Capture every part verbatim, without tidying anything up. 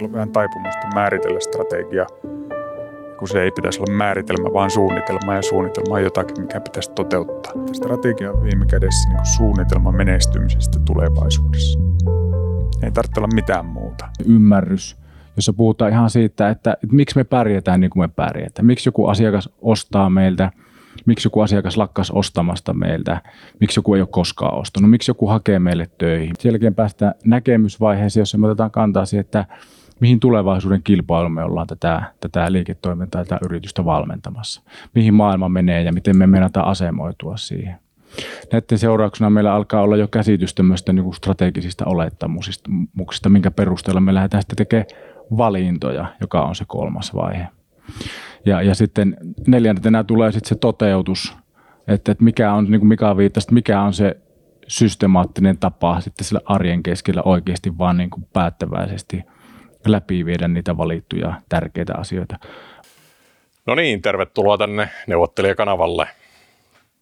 meillä on vähän taipumusta määritellä strategia, kun se ei pitäisi olla määritelmä, vaan suunnitelma, ja suunnitelma on jotakin, mikä pitäisi toteuttaa. Strategia on viime kädessä niin kuin suunnitelma menestymisestä tulevaisuudessa. Ei tarvitse olla mitään muuta. Ymmärrys, jossa puhutaan ihan siitä, että, että miksi me pärjätään niin kuin me pärjätään. Miksi joku asiakas ostaa meiltä, miksi joku asiakas lakkaisi ostamasta meiltä, miksi joku ei ole koskaan ostanut, miksi joku hakee meille töihin. Sen jälkeen päästään näkemysvaiheeseen, jossa me otetaan kantaa siihen, että mihin tulevaisuuden kilpailu me ollaan tätä, tätä liiketoimintaa tai yritystä valmentamassa. Mihin maailma menee ja miten me meinataan asemoitua siihen. Näiden seurauksena meillä alkaa olla jo käsitys tämmöistä niin kuin strategisista olettamuksista, minkä perusteella me lähdetään sitten tekemään valintoja, joka on se kolmas vaihe. Ja, ja sitten neljäntenä tulee sitten se toteutus, että, että mikä on, niin kuin Mika viittasi, mikä on se systemaattinen tapa sitten sillä arjen keskellä oikeasti vaan niin kuin päättäväisesti läpi viedä niitä valittuja tärkeitä asioita. No niin, tervetuloa tänne neuvottelijakanavalle.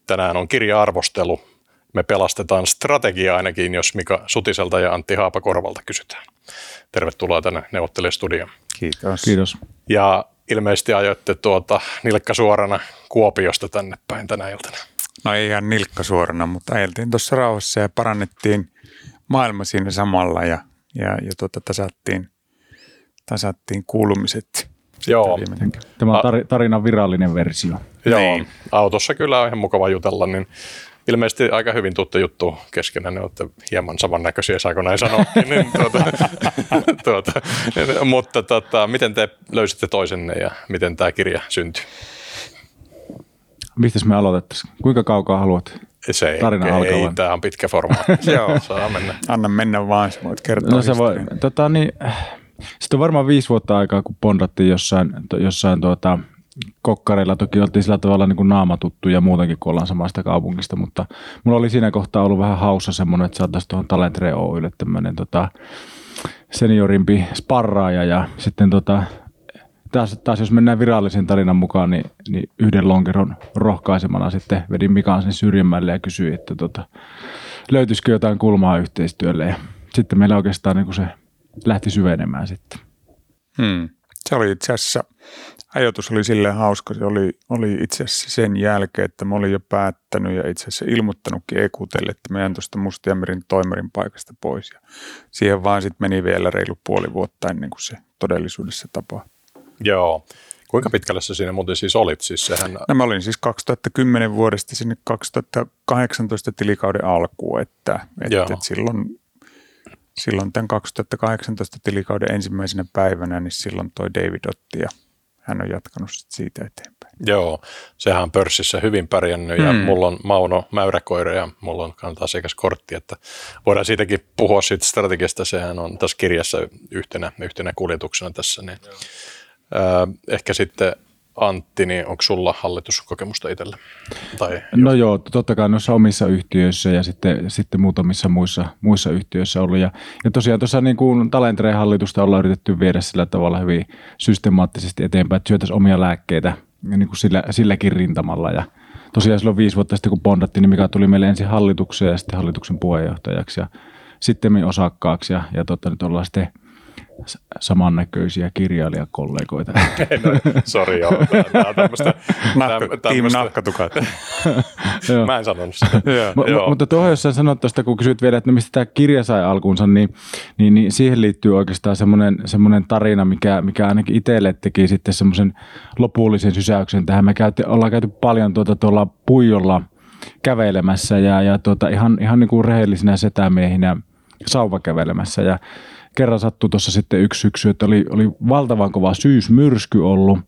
Tänään on kirja-arvostelu. Me pelastetaan strategiaa ainakin, jos Mika Sutiselta ja Antti Haapakorvalta kysytään. Tervetuloa tänne neuvottelijastudioon. Kiitos. Kiitos. Ja ilmeisesti ajoitte tuota nilkka suorana Kuopiosta tänne päin tänä iltana. No ei ihan nilkka suorana, mutta ajeltiin tuossa rauhassa ja parannettiin maailma siinä samalla ja, ja, ja tuota, tasattiin tasattiin kuulumiset. Joo. Tämä on tarinan virallinen versio. Joo, niin. Autossa kyllä on ihan mukava jutella, niin ilmeisesti aika hyvin tuutte juttuun keskenään, ne olette hieman samannäköisiä, saako näin sanoa. niin, tuota, tuota, mutta tota, miten te löysitte toisenne ja miten tämä kirja syntyi? Mistäs me aloitettaisiin? Kuinka kaukaa haluat? Se ei, ei tämä on pitkä formaatti. Joo, saa mennä. Anna mennä vaan, sä voit kertoa. No se voi, tota niin... Sitten on varmaan viisi vuotta aikaa, kun bondattiin jossain, jossain tuota, kokkareilla. Toki oltiin sillä tavalla niin kuin naamatuttuja ja muutenkin, kun ollaan samasta kaupungista. Mutta mulla oli siinä kohtaa ollut vähän haussa semmoinen, että saataisiin tuohon Talentre Oylle tämmöinen tota, seniorimpi sparraaja. Ja sitten tota, taas, taas jos mennään virallisen tarinan mukaan, niin, niin yhden lonkeron rohkaisemana sitten vedin Mikan sen syrjimmälle ja kysyin, että tota, löytyisikö jotain kulmaa yhteistyölle. Ja sitten meillä oikeastaan niin kuin se... lähti syvenemään sitten. Hmm. Se oli itse asiassa, ajoitus oli silleen hauska, se oli, oli itse asiassa sen jälkeen, että mä olin jo päättänyt ja itse asiassa ilmoittanutkin E Q T:lle, että mä jään tuosta Musti ja Mirin toimarin paikasta pois. Ja siihen vaan sitten meni vielä reilu puoli vuotta ennen kuin se todellisuudessa tapahtui. Joo. Kuinka pitkälle sä siinä muuten siis olit? Siis sehän... no, mä olin siis kaksituhattakymmenen vuodesta sinne kaksituhattakahdeksantoista tilikauden alkuun, että, että, että silloin... Silloin tämän kaksituhattakahdeksantoista tilikauden ensimmäisenä päivänä, niin silloin toi David Otti ja hän on jatkanut siitä eteenpäin. Joo, sehän on pörssissä hyvin pärjännyt ja mm. mulla on Mauno Mäyräkoira ja mulla on kantaa asiakaskortti, että voidaan siitäkin puhua siitä strategiasta, sehän on tässä kirjassa yhtenä, yhtenä kuljetuksena tässä. Niin. Äh, ehkä sitten Antti, niin onko sulla hallituskokemusta itsellä? Tai no joo, totta kai noissa omissa yhtiöissä ja sitten, sitten muutamissa muissa, muissa yhtiöissä ollut. Ja, ja tosiaan tuossa niin kuin Talentreen hallitusta ollaan yritetty viedä sillä tavalla hyvin systemaattisesti eteenpäin, että syötäisiin omia lääkkeitä niin kuin sillä, silläkin rintamalla. Ja tosiaan silloin viisi vuotta sitten, kun bondattiin, niin Mika tuli meille ensin hallitukseen ja sitten hallituksen puheenjohtajaksi ja sitten osakkaaksi. Ja, ja totta, nyt ollaan sitten... samannäköisiä kirjailijakollegoita. No, sori, joo. Tämä on tämmöistä... Nahkatukat. Mä en sanonut sitä. Mutta tuohon, jos sä sanot tuosta, kun kysyt vielä, että mistä tämä kirja sai alkuunsa, niin, niin, niin siihen liittyy oikeastaan semmoinen tarina, mikä, mikä ainakin itselle teki sitten semmoisen lopullisen sysäyksen tähän. Me käyty, ollaan käyty paljon tuota, tuolla Puijolla kävelemässä ja, ja tuota, ihan, ihan niin kuin rehellisinä setämiehinä sauvakävelemässä ja kerran sattui tuossa sitten yksi syksy, että oli, oli valtavan kova syysmyrsky ollut.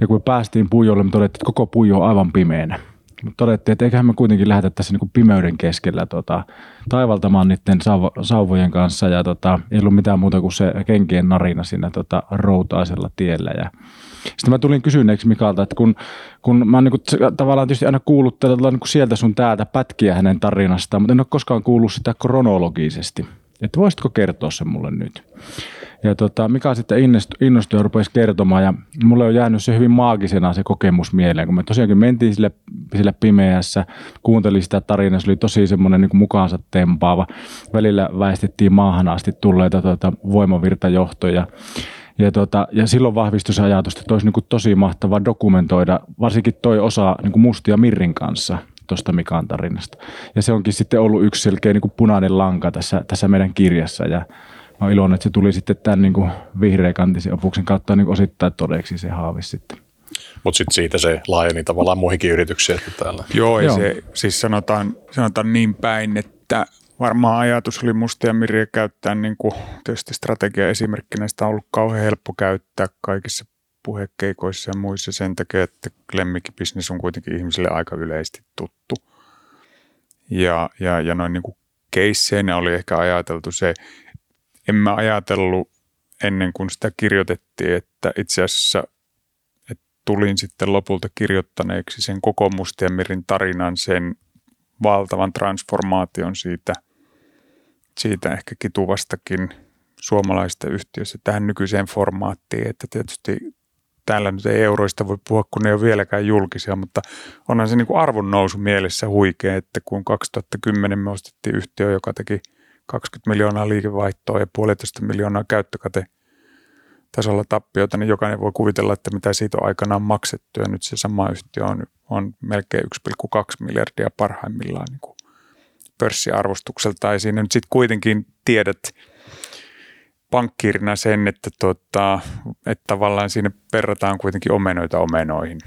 Ja kun me päästiin Puijolle, me todettiin, että koko Puijo on aivan pimeänä. Me todettiin, että eiköhän me kuitenkin lähdetä tässä niin kuin pimeyden keskellä tota, taivaltamaan niiden sauv- sauvojen kanssa. Ja tota, ei ollut mitään muuta kuin se kenkien narina siinä tota, routaisella tiellä. Ja sitten mä tulin kysyneeksi Mikalta, että kun, kun mä oon niin kuin, tavallaan tietysti aina kuullut tällä, niin kuin sieltä sun täältä pätkiä hänen tarinastaan, mutta en ole koskaan kuullut sitä kronologisesti. että voisitko kertoa sen mulle nyt. Ja tota, Mika sitten innostui ja rupesi kertomaan, ja mulle on jäänyt se hyvin maagisena se kokemus mieleen, kun me tosiaankin mentiin sillä, sillä pimeässä, kuuntelin sitä tarinaa, se oli tosi semmoinen niin kuin mukaansa tempaava. Välillä väistettiin maahan asti tulleita tuota, voimavirtajohtoja. Ja, tuota, ja silloin vahvistui se ajatus, että olisi niin kuin tosi mahtavaa dokumentoida, varsinkin toi osa niin kuin Musti ja Mirrin kanssa tuosta Mikan tarinasta. Ja se onkin sitten ollut yksi selkeä niin kuin punainen lanka tässä, tässä meidän kirjassa. Ja mä oon iloinen, että se tuli sitten tämän niin kuin vihreäkantisen opuksen kautta niin kuin osittain todeksi se haavis sitten. Mutta sitten siitä se laajeni tavallaan muihinkin yrityksiin. Täällä. Joo, ja Joo. Se, siis sanotaan, sanotaan niin päin, että varmaan ajatus oli Mustia Mirriä käyttää, niin kuin tietysti strategiaesimerkkinä sitä on ollut kauhean helppo käyttää kaikissa puhekeikoissa ja muissa sen takia, että lemmikkibisnes on kuitenkin ihmisille aika yleisesti tuttu. Ja, ja, ja noin niin kuin keisseinä oli ehkä ajateltu se, en mä ajatellut ennen kuin sitä kirjoitettiin, että itse asiassa että tulin sitten lopulta kirjoittaneeksi sen koko Mustia Mirrin tarinan sen valtavan transformaation siitä, siitä ehkä kituvastakin suomalaisesta yhtiöstä tähän nykyiseen formaattiin, että tietysti täällä nyt ei euroista voi puhua, kun ne ei ole vieläkään julkisia, mutta onhan se niin kuin arvon nousu mielessä huikea, että kun kaksituhattakymmenen me ostettiin yhtiö, joka teki kaksikymmentä miljoonaa liikevaihtoa ja puolitoista miljoonaa käyttökate tasolla tappiota, niin jokainen voi kuvitella, että mitä siitä on aikanaan maksettu, ja nyt se sama yhtiö on, on melkein yksi pilkku kaksi miljardia parhaimmillaan niin kuin pörssiarvostukselta, ja siinä nyt sitten kuitenkin tiedät pankkiirina sen, että, tota, että tavallaan siinä verrataan kuitenkin omenoita omenoihin.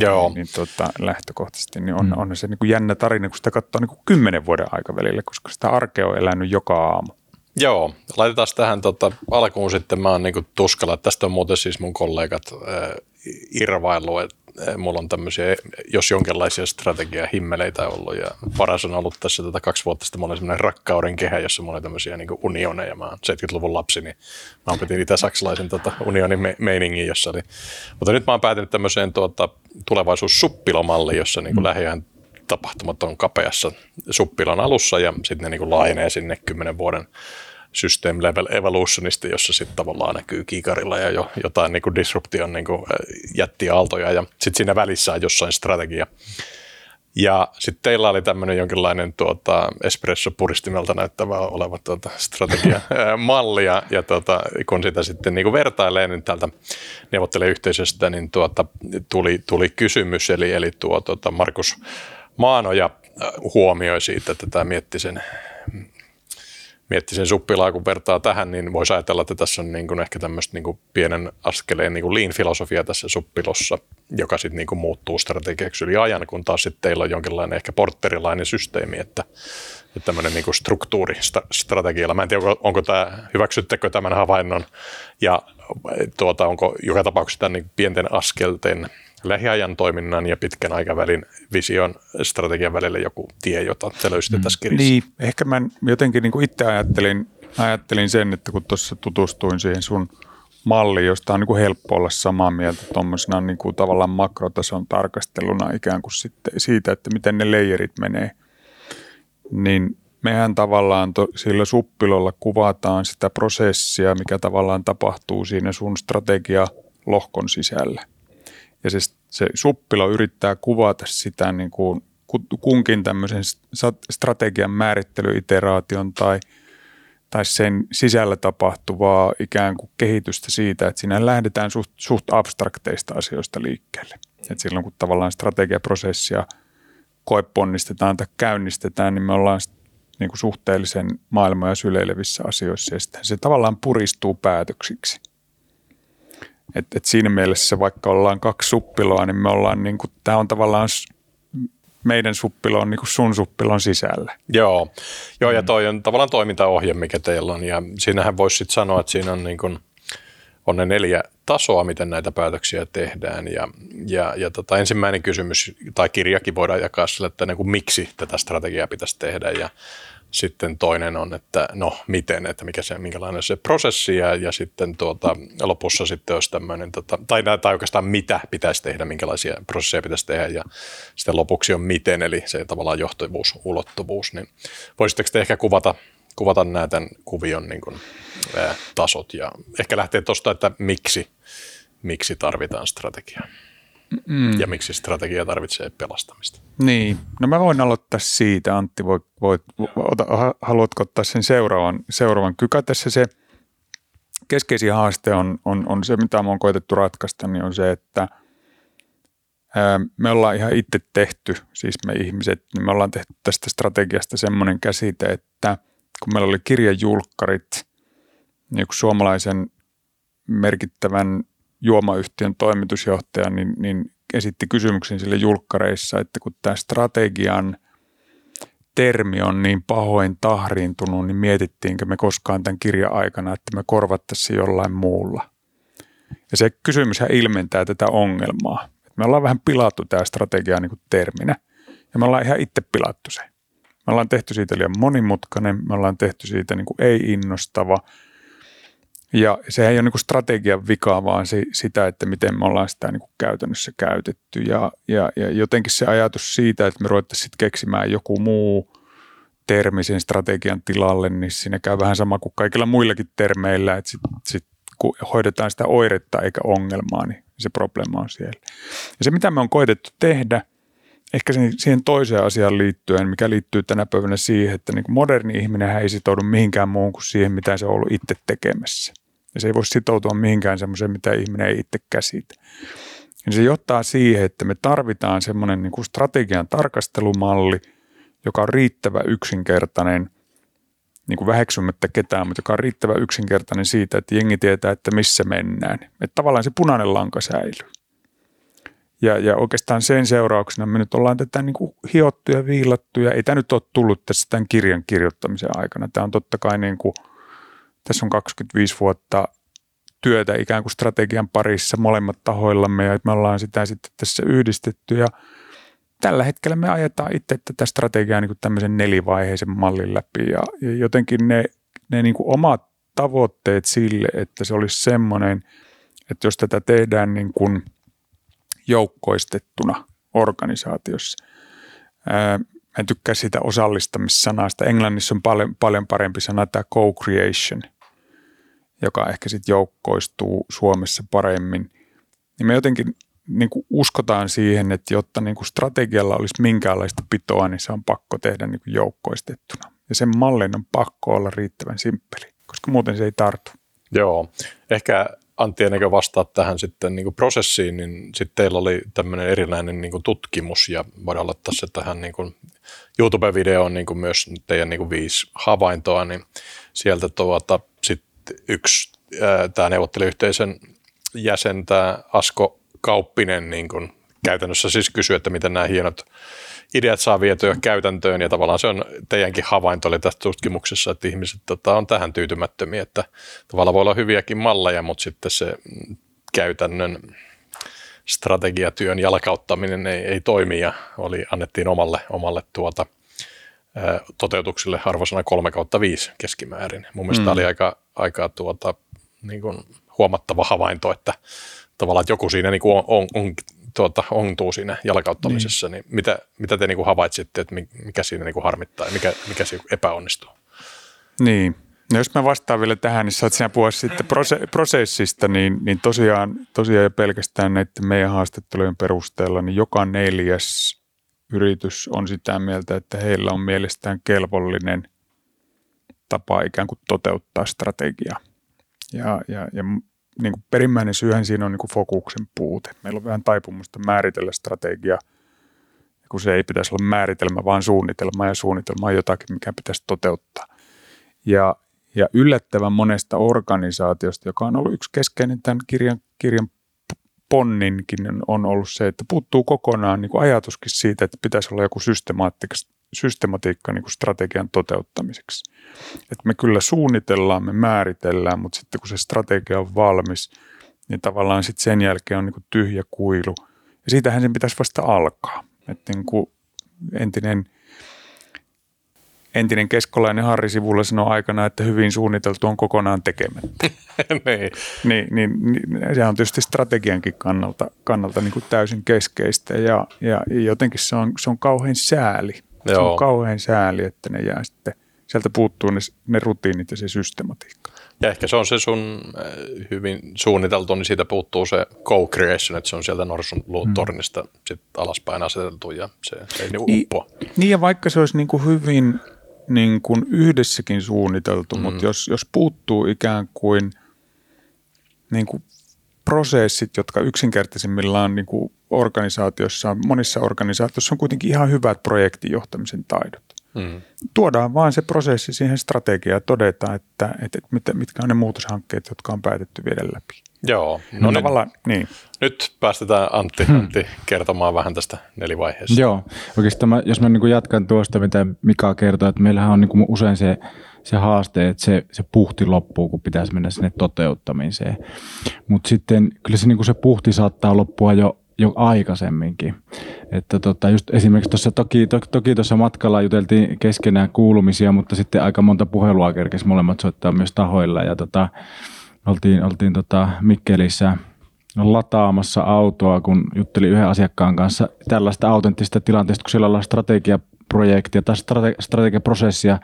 Joo. Niin tota, lähtökohtaisesti niin on, mm. on se niin kuin jännä tarina, kun sitä katsoo niin kuin kymmenen vuoden aikavälillä, koska sitä arkea on elänyt joka aamu. Joo, laitetaan tähän tota, alkuun sitten, mä oon niinku tuskalla, tästä on muuten siis mun kollegat ää, irvailu, että mulla on tämmöisiä, jos jonkinlaisia strategiahimmeleitä ollut, ja paras on ollut tässä tätä kaksi vuotta sitten, mä olin semmoinen rakkauden kehä, jossa mulla oli tämmöisiä niinku unioneja, mä oon seitsemänkymmentäluvun lapsi, niin mä oon pitin itä-saksalaisen tota, unionin me- meiningin, jossa oli, mutta nyt mä oon päätynyt tämmöiseen tuota, tulevaisuussuppilomalliin, jossa niinku mm. lähiään tapahtumat on kapeassa suppilan alussa ja sitten ne niinku laajenee sinne kymmenen vuoden system level evolutionista, jossa sitten tavallaan näkyy kiikarilla ja jo jotain niinku disruption niinku jättiaaltoja ja sitten siinä välissä on jossain strategia. Ja sitten teillä oli tämmöinen jonkinlainen tuota, espressopuristimelta näyttävä oleva tuota, strategiamalli, ja, ja tuota, kun sitä sitten niin kuin vertailee, niin täältä neuvotteluyhteisöstä niin tuota, tuli, tuli kysymys, eli, eli tuo, tuota, Markus Maano ja huomioi siitä, että tämä mietti sen, mietti sen suppilaa, kun vertaa tähän, niin voisi ajatella, että tässä on niin kuin ehkä tämmöistä niin kuin pienen askeleen niin kuin lean-filosofia tässä suppilossa, joka sitten niin kuin muuttuu strategiaksi yli ajan, kun taas sitten teillä on jonkinlainen ehkä porterilainen systeemi, että, että tämmöinen niin kuin struktuuri strategialla. Mä en tiedä, onko, onko tämä, hyväksyttekö tämän havainnon ja tuota, onko joka tapauksessa tämän niin pienten askelten lähiajan toiminnan ja pitkän aikavälin vision strategian välillä joku tie, jota te löysitte tässä kirjassa. Niin, ehkä mä jotenkin niin kuin itse ajattelin, ajattelin sen, että kun tuossa tutustuin siihen sun malliin, josta on niin kuin helppo olla samaa mieltä tuommoisena niin kuin tavallaan makrotason tarkasteluna ikään kuin sitten siitä, että miten ne leijerit menee, niin mehän tavallaan to, sillä suppilolla kuvataan sitä prosessia, mikä tavallaan tapahtuu siinä sun strategialohkon sisällä. Ja se, se suppilo yrittää kuvata sitä niin kuin kunkin tämmöisen strategian määrittelyiteraation tai, tai sen sisällä tapahtuvaa ikään kuin kehitystä siitä, että siinä lähdetään suht, suht abstrakteista asioista liikkeelle. Et silloin kun tavallaan strategiaprosessia koeponnistetaan tai käynnistetään, niin me ollaan niin kuin suhteellisen maailmoja syleilevissä asioissa ja sitten se tavallaan puristuu päätöksiksi. Et, et siinä mielessä, vaikka ollaan kaksi suppiloa, niin me ollaan niinku, tää on tavallaan meidän suppilo on niinku sun suppilon sisällä. Joo, Joo ja toi on tavallaan toimintaohje, mikä teillä on, ja siinähän voisi sitten sanoa, että siinä on, niinku, on ne neljä tasoa, miten näitä päätöksiä tehdään, ja, ja, ja tota, ensimmäinen kysymys, tai kirjakin voidaan jakaa sille, että niinku, miksi tätä strategiaa pitäisi tehdä, ja sitten toinen on, että no miten, että mikä se, minkälainen se prosessi ja, ja sitten tuota, lopussa sitten olisi tämmöinen, tota, tai, tai oikeastaan mitä pitäisi tehdä, minkälaisia prosesseja pitäisi tehdä ja sitten lopuksi on miten, eli se tavallaan johtavuus, ulottuvuus. Niin voisitteko te ehkä kuvata, kuvata nämä tämän kuvion niin kuin, ää, tasot ja ehkä lähtee tuosta, että miksi, miksi tarvitaan strategiaa mm. ja miksi strategia tarvitsee pelastamista. Niin, no mä voin aloittaa siitä. Antti, voit, voit, ota, haluatko ottaa sen seuraavan, seuraavan kykä tässä se? Keskeisin haaste on, on, on se, mitä me on koetettu ratkaista, niin on se, että ää, me ollaan ihan itse tehty, siis me ihmiset, niin me ollaan tehty tästä strategiasta semmoinen käsite, että kun meillä oli kirjajulkkarit, niin suomalaisen merkittävän juomayhtiön toimitusjohtaja, niin, niin esitti kysymyksen sille julkkareissa, että kun tämä strategian termi on niin pahoin tahriintunut, niin mietittiinkö me koskaan tämän kirjan aikana, että me korvattaisiin se jollain muulla. Ja se kysymyshän ilmentää tätä ongelmaa. Me ollaan vähän pilattu tämä strategia niin kuin terminä ja me ollaan ihan itse pilattu se. Me ollaan tehty siitä liian monimutkainen, me ollaan tehty siitä niin kuin ei-innostava ja sehän ei ole niin kuin strategian vika, vaan se, sitä, että miten me ollaan sitä niin kuin käytännössä käytetty ja, ja, ja jotenkin se ajatus siitä, että me ruvettaisiin keksimään joku muu termi sen strategian tilalle, niin siinä käy vähän sama kuin kaikilla muillakin termeillä, että sit, sit, kun hoidetaan sitä oiretta eikä ongelmaa, niin se probleema on siellä. Ja se, mitä me on koetettu tehdä, ehkä siihen toiseen asiaan liittyen, mikä liittyy tänä päivänä siihen, että niin kuin moderni ihminenhän ei sitoudu mihinkään muuhun kuin siihen, mitä se on ollut itse tekemässä. Ja se ei voi sitoutua mihinkään semmoiseen, mitä ihminen ei itse käsitä. Ja se johtaa siihen, että me tarvitaan semmoinen niin kuin strategian tarkastelumalli, joka on riittävä yksinkertainen, niin kuin väheksymättä ketään, mutta joka on riittävä yksinkertainen siitä, että jengi tietää, että missä mennään. Että tavallaan se punainen lanka säilyy. Ja, ja oikeastaan sen seurauksena me nyt ollaan tätä niin kuin hiottu ja viilattu, ja ei tämä nyt ole tullut tässä tämän kirjan kirjoittamisen aikana. Tämä on totta kai, niin kuin, tässä on kaksikymmentäviisi vuotta työtä ikään kuin strategian parissa molemmat tahoillamme, ja me ollaan sitä sitten tässä yhdistetty, ja tällä hetkellä me ajetaan itse tätä strategiaa niin kuin tämmöisen nelivaiheisen mallin läpi, ja, ja jotenkin ne, ne niin kuin omat tavoitteet sille, että se olisi semmoinen, että jos tätä tehdään niin kuin joukkoistettuna organisaatiossa. Ää, mä en tykkää siitä osallistamissanasta. Englannissa on paljon, paljon parempi sana tämä co-creation, joka ehkä sitten joukkoistuu Suomessa paremmin. Niin me jotenkin niin kuin uskotaan siihen, että jotta niin kuin strategialla olisi minkäänlaista pitoa, niin se on pakko tehdä niin kuin joukkoistettuna. Ja sen mallin on pakko olla riittävän simppeli, koska muuten se ei tartu. Joo, ehkä Antti, ennen kuin vastaat tähän sitten niin kuin prosessiin, niin sitten teillä oli tämmöinen erilainen niin kuin tutkimus ja voidaan laittaa se tähän niin kuin YouTube-videoon niin kuin myös teidän niin kuin viisi havaintoa, niin sieltä tuota sitten yksi ää, tämä neuvotteluyhteisön jäsen, tämä Asko Kauppinen niin kuin käytännössä siis kysyi, että miten nämä hienot ideat saa vietyä käytäntöön ja tavallaan se on teidänkin havainto oli tässä tutkimuksessa, että ihmiset tota, on tähän tyytymättömiä, että tavallaan voi olla hyviäkin malleja, mutta sitten se käytännön strategiatyön jalkauttaminen ei, ei toimi ja oli, annettiin omalle, omalle tuota, toteutukselle arvosana kolme kautta viisi keskimäärin. Mun mielestä mm. oli aika, aika tuota, niin kuin huomattava havainto, että tavallaan että joku siinä niin kuin on, on, on Tuota, ontuu siinä jalkauttamisessa, niin, niin mitä, mitä te niinku havaitsitte, että mikä siinä niinku harmittaa ja mikä, mikä siinä epäonnistuu? Niin, no jos mä vastaan vielä tähän, niin saat sinä puhua sitten prose- prosessista, niin, niin tosiaan, tosiaan ja pelkästään näiden meidän haastattelujen perusteella, niin joka neljäs yritys on sitä mieltä, että heillä on mielestään kelvollinen tapa ikään kuin toteuttaa strategiaa. Ja, ja, ja niin kuin perimmäinen syyhän siinä on niin kuin fokuksen puute. Meillä on vähän taipumusta määritellä strategia, kun se ei pitäisi olla määritelmä, vaan suunnitelma, ja suunnitelma on jotakin, mikä pitäisi toteuttaa. Ja, ja yllättävän monesta organisaatiosta, joka on ollut yksi keskeinen tämän kirjan, kirjan ponninkin, on ollut se, että puuttuu kokonaan niin kuin ajatuskin siitä, että pitäisi olla joku systematiikka niin kuin strategian toteuttamiseksi. Et me kyllä suunnitellaan, me määritellään, mutta sitten kun se strategia on valmis, niin tavallaan sitten sen jälkeen on niin kuin tyhjä kuilu. Ja siitähän sen pitäisi vasta alkaa. Et niin kuin entinen, entinen keskolainen Harry Sivula sanoi aikana, että hyvin suunniteltu on kokonaan tekemättä. niin, niin, niin, se on tietysti strategiankin kannalta, kannalta niin kuin täysin keskeistä ja, ja jotenkin se on, se on kauhean sääli. Se on kauhean sääli, että ne jää sitten sieltä puuttuu ne, ne rutiinit ja se systematiikka. Ja ehkä se on se sun hyvin suunniteltu, niin siitä puuttuu se co-creation, että se on sieltä norsun luutornista hmm. sitten alaspäin aseteltu ja se, se ei niin uppoa. Niin ja vaikka se olisi niin kuin hyvin niin kuin yhdessäkin suunniteltu, hmm. mutta jos, jos puuttuu ikään kuin, niin kuin prosessit, jotka yksinkertaisimmillaan niin kuin organisaatiossa, monissa organisaatioissa on kuitenkin ihan hyvät projektijohtamisen taidot. Mm. Tuodaan vaan se prosessi siihen strategiaan ja todetaan, että, että mitkä on ne muutoshankkeet, jotka on päätetty viedä läpi. Joo. No niin, tavallaan, niin. Nyt päästetään Antti, hmm. Antti kertomaan vähän tästä nelivaiheesta. Joo. Oikeastaan mä, jos mä niin kuin jatkan tuosta, mitä Mika kertoi, että meillähän on niin kuin usein se, se haaste, että se, se puhti loppuu, kun pitäisi mennä sinne toteuttamiseen. Mutta sitten kyllä se, niin kuin se puhti saattaa loppua jo jo aikaisemminkin. Että tota, just esimerkiksi tuossa toki, toki, toki tuossa matkalla juteltiin keskenään kuulumisia, mutta sitten aika monta puhelua kerkesi molemmat soittaa myös tahoilla. Ja tota, oltiin, oltiin tota Mikkelissä lataamassa autoa, kun juttelin yhden asiakkaan kanssa tällaista autenttista tilanteesta, kun siellä ollaan strategiaprojektia tai strate, strategiaprosessia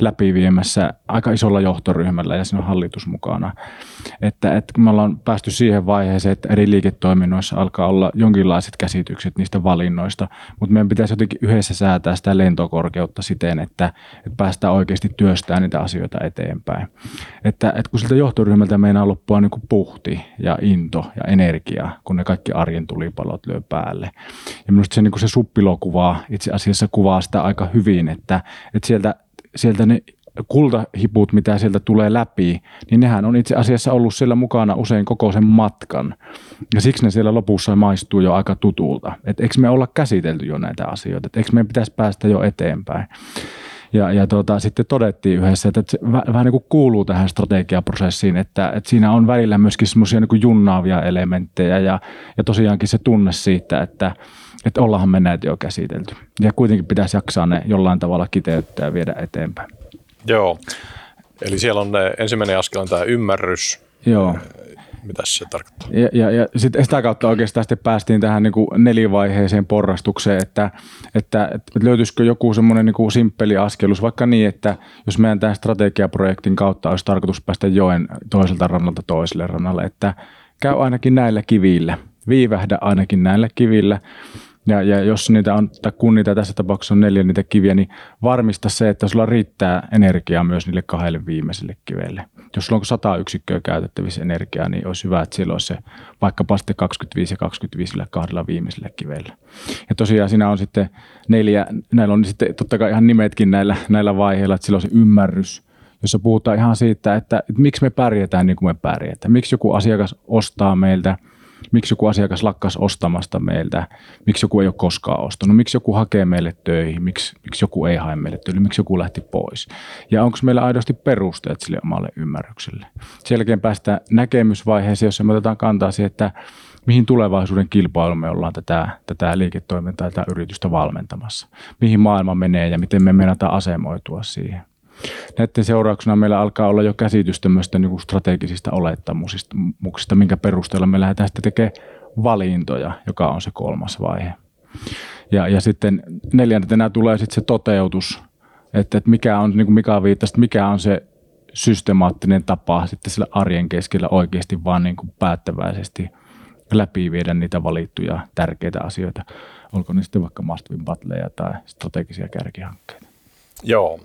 läpiviemässä aika isolla johtoryhmällä ja siinä on hallitus mukana. Että, että me ollaan päästy siihen vaiheeseen, että eri liiketoiminnoissa alkaa olla jonkinlaiset käsitykset niistä valinnoista, mutta meidän pitäisi jotenkin yhdessä säätää sitä lentokorkeutta siten, että, että päästään oikeasti työstämään niitä asioita eteenpäin. Että, että kun siltä johtoryhmältä meinaa loppua niin kuin puhti ja into ja energia, kun ne kaikki arjen tulipalot lyö päälle. Ja minusta se, niin kuin se suppilokuvaa itse asiassa kuvaa sitä aika hyvin, että, että sieltä, sieltä ne kultahiput, mitä sieltä tulee läpi, niin nehän on itse asiassa ollut siellä mukana usein koko sen matkan. Ja siksi ne siellä lopussa maistuu jo aika tutulta. Että eikö me olla käsitelty jo näitä asioita? Että eikö meidän pitäisi päästä jo eteenpäin? Ja, ja tuota, sitten todettiin yhdessä, että se vähän niin kuin kuuluu tähän strategiaprosessiin, että, että siinä on välillä myöskin semmoisia niin kuin junnaavia elementtejä ja, ja tosiaankin se tunne siitä, että että ollaanhan me näitä jo käsitelty. Ja kuitenkin pitäisi jaksaa ne jollain tavalla kiteyttää ja viedä eteenpäin. Joo. Eli siellä on ne, ensimmäinen askel on tämä ymmärrys. Joo. Mitäs se tarkoittaa? Ja, ja, ja sitten sitä kautta oikeastaan sitten päästiin tähän niin kuin nelivaiheeseen porrastukseen, että, että, että löytyisikö joku semmoinen niin kuin simppeli askelus, vaikka niin, että jos meidän tämän strategiaprojektin kautta olisi tarkoitus päästä joen toiselta rannalta toiselle rannalle, että käy ainakin näillä kivillä, viivähdä ainakin näillä kivillä. Ja, ja jos niitä on, tai kun niitä tässä tapauksessa on neljä niitä kiviä, niin varmista se, että sulla riittää energiaa myös niille kahdelle viimeiselle kivelle. Jos sulla on sata yksikköä käytettävissä energiaa, niin olisi hyvä, että sillä olisi se vaikkapa sitten kaksikymmentäviisi ja kaksikymmentäviisi sillä kahdella viimeisellä kivellä. Ja tosiaan siinä on sitten neljä, näillä on sitten totta kai ihan nimetkin näillä, näillä vaiheilla, että sillä on se ymmärrys, jossa puhutaan ihan siitä, että, että miksi me pärjätään niin kuin me pärjätään, miksi joku asiakas ostaa meiltä, miksi joku asiakas lakkasi ostamasta meiltä, miksi joku ei ole koskaan ostanut, miksi joku hakee meille töihin, miksi, miksi joku ei hae meille töihin, miksi joku lähti pois. Ja onko meillä aidosti perusteet sille omalle ymmärrykselle. Sen jälkeen päästään näkemysvaiheeseen, jossa me otetaan kantaa siihen, että mihin tulevaisuuden kilpailuun me ollaan tätä, tätä liiketoimintaa tai yritystä valmentamassa. Mihin maailma menee ja miten me meinataan asemoitua siihen. Näiden seurauksena meillä alkaa olla jo käsitys tämmöistä niin kuin strategisista olettamuksista, minkä perusteella me lähdetään sitten tekemään valintoja, joka on se kolmas vaihe. Ja, ja sitten neljäntenä tulee sitten se toteutus, että, että mikä on, niin kuin Mika viittasi, että mikä on se systemaattinen tapa sitten sillä arjen keskellä oikeasti vaan niin kuin päättäväisesti läpi viedä niitä valittuja tärkeitä asioita. Olko ne sitten vaikka must-win battleja tai strategisia kärkihankkeita? Joo.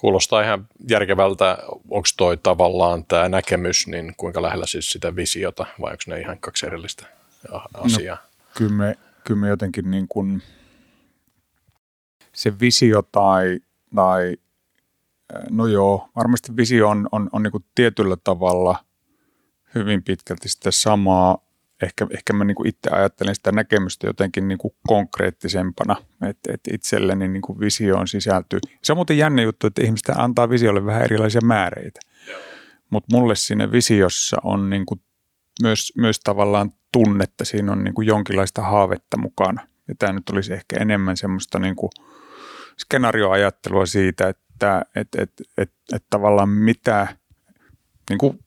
Kuulostaa ihan järkevältä, onko toi tavallaan tämä näkemys, niin kuinka lähellä siis sitä visiota, vai onko ne ihan kaksi erillistä asiaa? No, kyllä, me, kyllä me jotenkin niin kuin se visio tai, tai no joo, varmasti visio on, on, on niin kuin tietyllä tavalla hyvin pitkälti sitä samaa. Ehkä, ehkä mä niin kuin itse ajattelen sitä näkemystä jotenkin niin kuin konkreettisempana, että et itselleni niin kuin visioon sisältyy. Se on muuten jännä juttu, että ihmistä antaa visiolle vähän erilaisia määreitä, mutta mulle siinä visiossa on niin kuin myös, myös tavallaan tunne, että siinä on niin kuin jonkinlaista haavetta mukana. Ja tämä nyt olisi ehkä enemmän semmoista niin kuin skenaarioajattelua siitä, että et, et, et, et, et tavallaan mitä... Niin kuin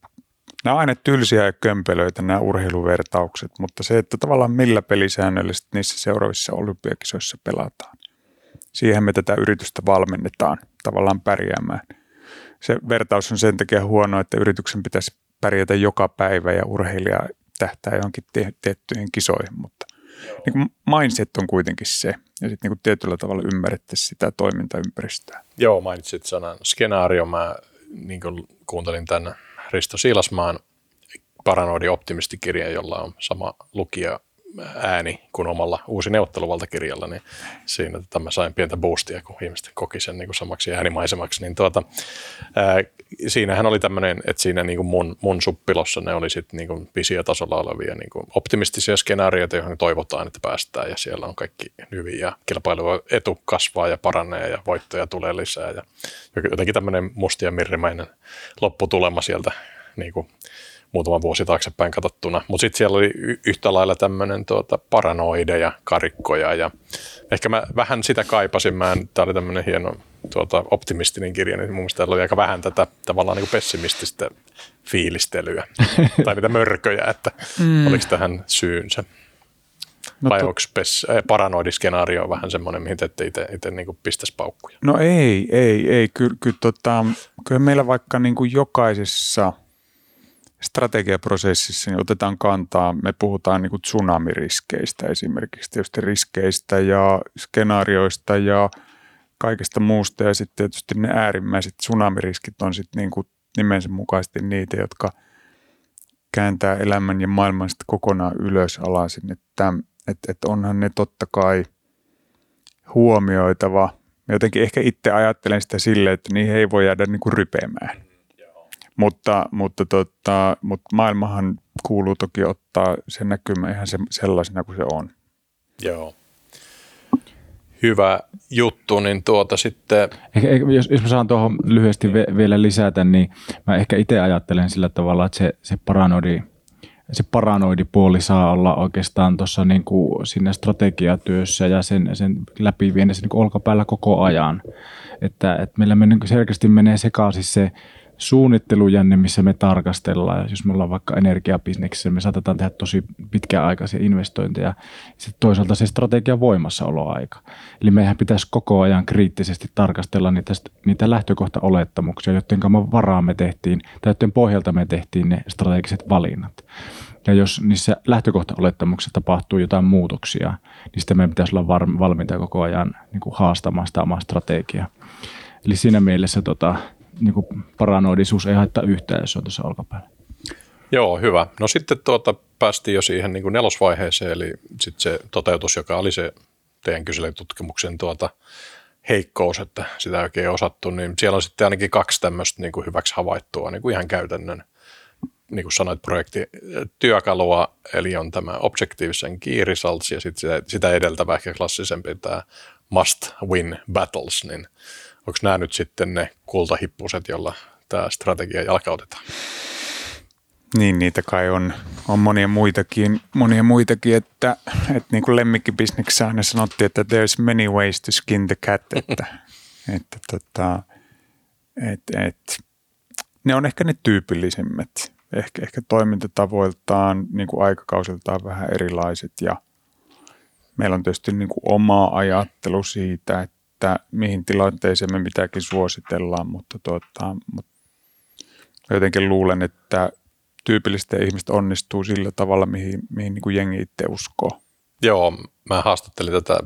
nämä on aina tylsiä ja kömpelöitä nämä urheiluvertaukset, mutta se, että tavallaan millä pelisäännöillä niissä seuraavissa olympiakisoissa pelataan. Siihen me tätä yritystä valmennetaan tavallaan pärjäämään. Se vertaus on sen takia huono, että yrityksen pitäisi pärjätä joka päivä ja urheilija tähtää johonkin tiettyihin kisoihin, mutta niin kuin mindset on kuitenkin se, ja sitten niin tietyllä tavalla ymmärrettäisiin sitä toimintaympäristöä. Joo, mainitsit sanan skenaario. Mä niin kuuntelin tämän Risto Silasmaan Paranoidin optimistikirjan, jolla on sama lukija ääni kuin omalla uusi neuvotteluvaltakirjalla, niin siinä että mä sain pientä boostia, kun ihmiset koki sen niin kuin samaksi äänimaisemmaksi. Niin tuota, ää, siinähän oli tämmöinen, että siinä niin kuin mun, mun suppilossa ne oli sitten niin kuin visiotasolla olevia niin kuin optimistisia skenaarioita, joihin toivotaan, että päästään ja siellä on kaikki hyvin ja kilpailu etu kasvaa ja paranee ja voittoja tulee lisää. Ja jotenkin tämmöinen musti ja mirrimäinen lopputulema sieltä niin kuin muutama vuosi taaksepäin katsottuna, mutta sitten siellä oli y- yhtä lailla tämmöinen tuota, paranoideja, karikkoja ja ehkä mä vähän sitä kaipasin, mä en, tää oli tämmöinen hieno tuota, optimistinen kirja, niin mun mielestä täällä oli aika vähän tätä tavallaan niin kuin pessimististä fiilistelyä tai niitä mörköjä, että mm. oliko tähän syynsä. No Vai to... onko pes- paranoidiskenaario vähän semmoinen, mihin te ette itse niinku pistäisi paukkuja? No ei, ei, ei. Ky- ky- tota, kyllä meillä vaikka niinku jokaisessa strategiaprosessissa niin otetaan kantaa, me puhutaan niin kuin tsunamiriskeistä esimerkiksi, tietysti riskeistä ja skenaarioista ja kaikesta muusta ja sitten tietysti ne äärimmäiset tsunamiriskit on sitten niin kuin nimensä mukaisesti niitä, jotka kääntää elämän ja maailman sitten kokonaan ylös alasin, että, että, että onhan ne totta kai huomioitava. Mä jotenkin ehkä itse ajattelen sitä silleen, että niihin ei voi jäädä niin kuin rypeämään. Mutta, mutta, tota, mutta maailmahan kuuluu toki ottaa sen näkymä ihan se, sellaisena kuin se on. Joo. Hyvä juttu, niin tuota sitten... Ehkä, jos, jos mä saan tuohon lyhyesti ve, vielä lisätä, niin mä ehkä itse ajattelen sillä tavalla, että se, se, paranoidi, se paranoidipuoli saa olla oikeastaan tuossa niin kuin siinä strategiatyössä ja sen, sen läpiviennessä niin kuin olkapäällä koko ajan. Että, että meillä me niin kuin selkeästi menee sekaisin se suunnittelujänne, missä me tarkastellaan. Jos me ollaan vaikka energiabisneksessä, me saatetaan tehdä tosi pitkäaikaisia investointeja. Sitten toisaalta se strategian voimassaoloaika. Eli meidän pitäisi koko ajan kriittisesti tarkastella niitä, niitä lähtökohtaolettamuksia, joiden varaa me tehtiin, tai joiden pohjalta me tehtiin ne strategiset valinnat. Ja jos niissä lähtökohtaolettamuksissa tapahtuu jotain muutoksia, niin sitten meidän pitäisi olla valmiita koko ajan niin kuin haastamaan sitä omaa strategiaa. Eli siinä mielessä... Tota, niin kuin paranoidisuus ei haittaa yhtään, jos on tuossa olkapäällä. Joo, hyvä. No sitten tuota, päästiin jo siihen niin kuin nelosvaiheeseen, eli sitten se toteutus, joka oli se teidän kyselytutkimuksen tuota, heikkous, että sitä ei oikein osattu, niin siellä on sitten ainakin kaksi tämmöistä niin kuin hyväksi havaittua niin kuin ihan käytännön, niin kuin sanoit, projektityökalua, eli on tämä objektiivisen key results, ja sitten sitä edeltävä ehkä klassisempi tämä must win battles, niin onko nämä nyt sitten ne kultahippuset, joilla tämä strategia jalkautetaan? Niin, niitä kai on, on monia muitakin, monia muitakin että, että niin kuin lemmikkibisneksessä aina sanottiin, että there's many ways to skin the cat, että, että, että, että, että ne on ehkä ne tyypillisimmät, ehkä, ehkä toimintatavoiltaan, niin kuin aikakausiltaan vähän erilaiset ja meillä on tietysti niin kuin oma ajattelu siitä, että että mihin tilanteeseen me mitäkin suositellaan, mutta, tuota, mutta jotenkin luulen, että tyypillisten ihmisten onnistuu sillä tavalla, mihin, mihin niin kuin jengi itse uskoo. Joo, mä haastattelin tätä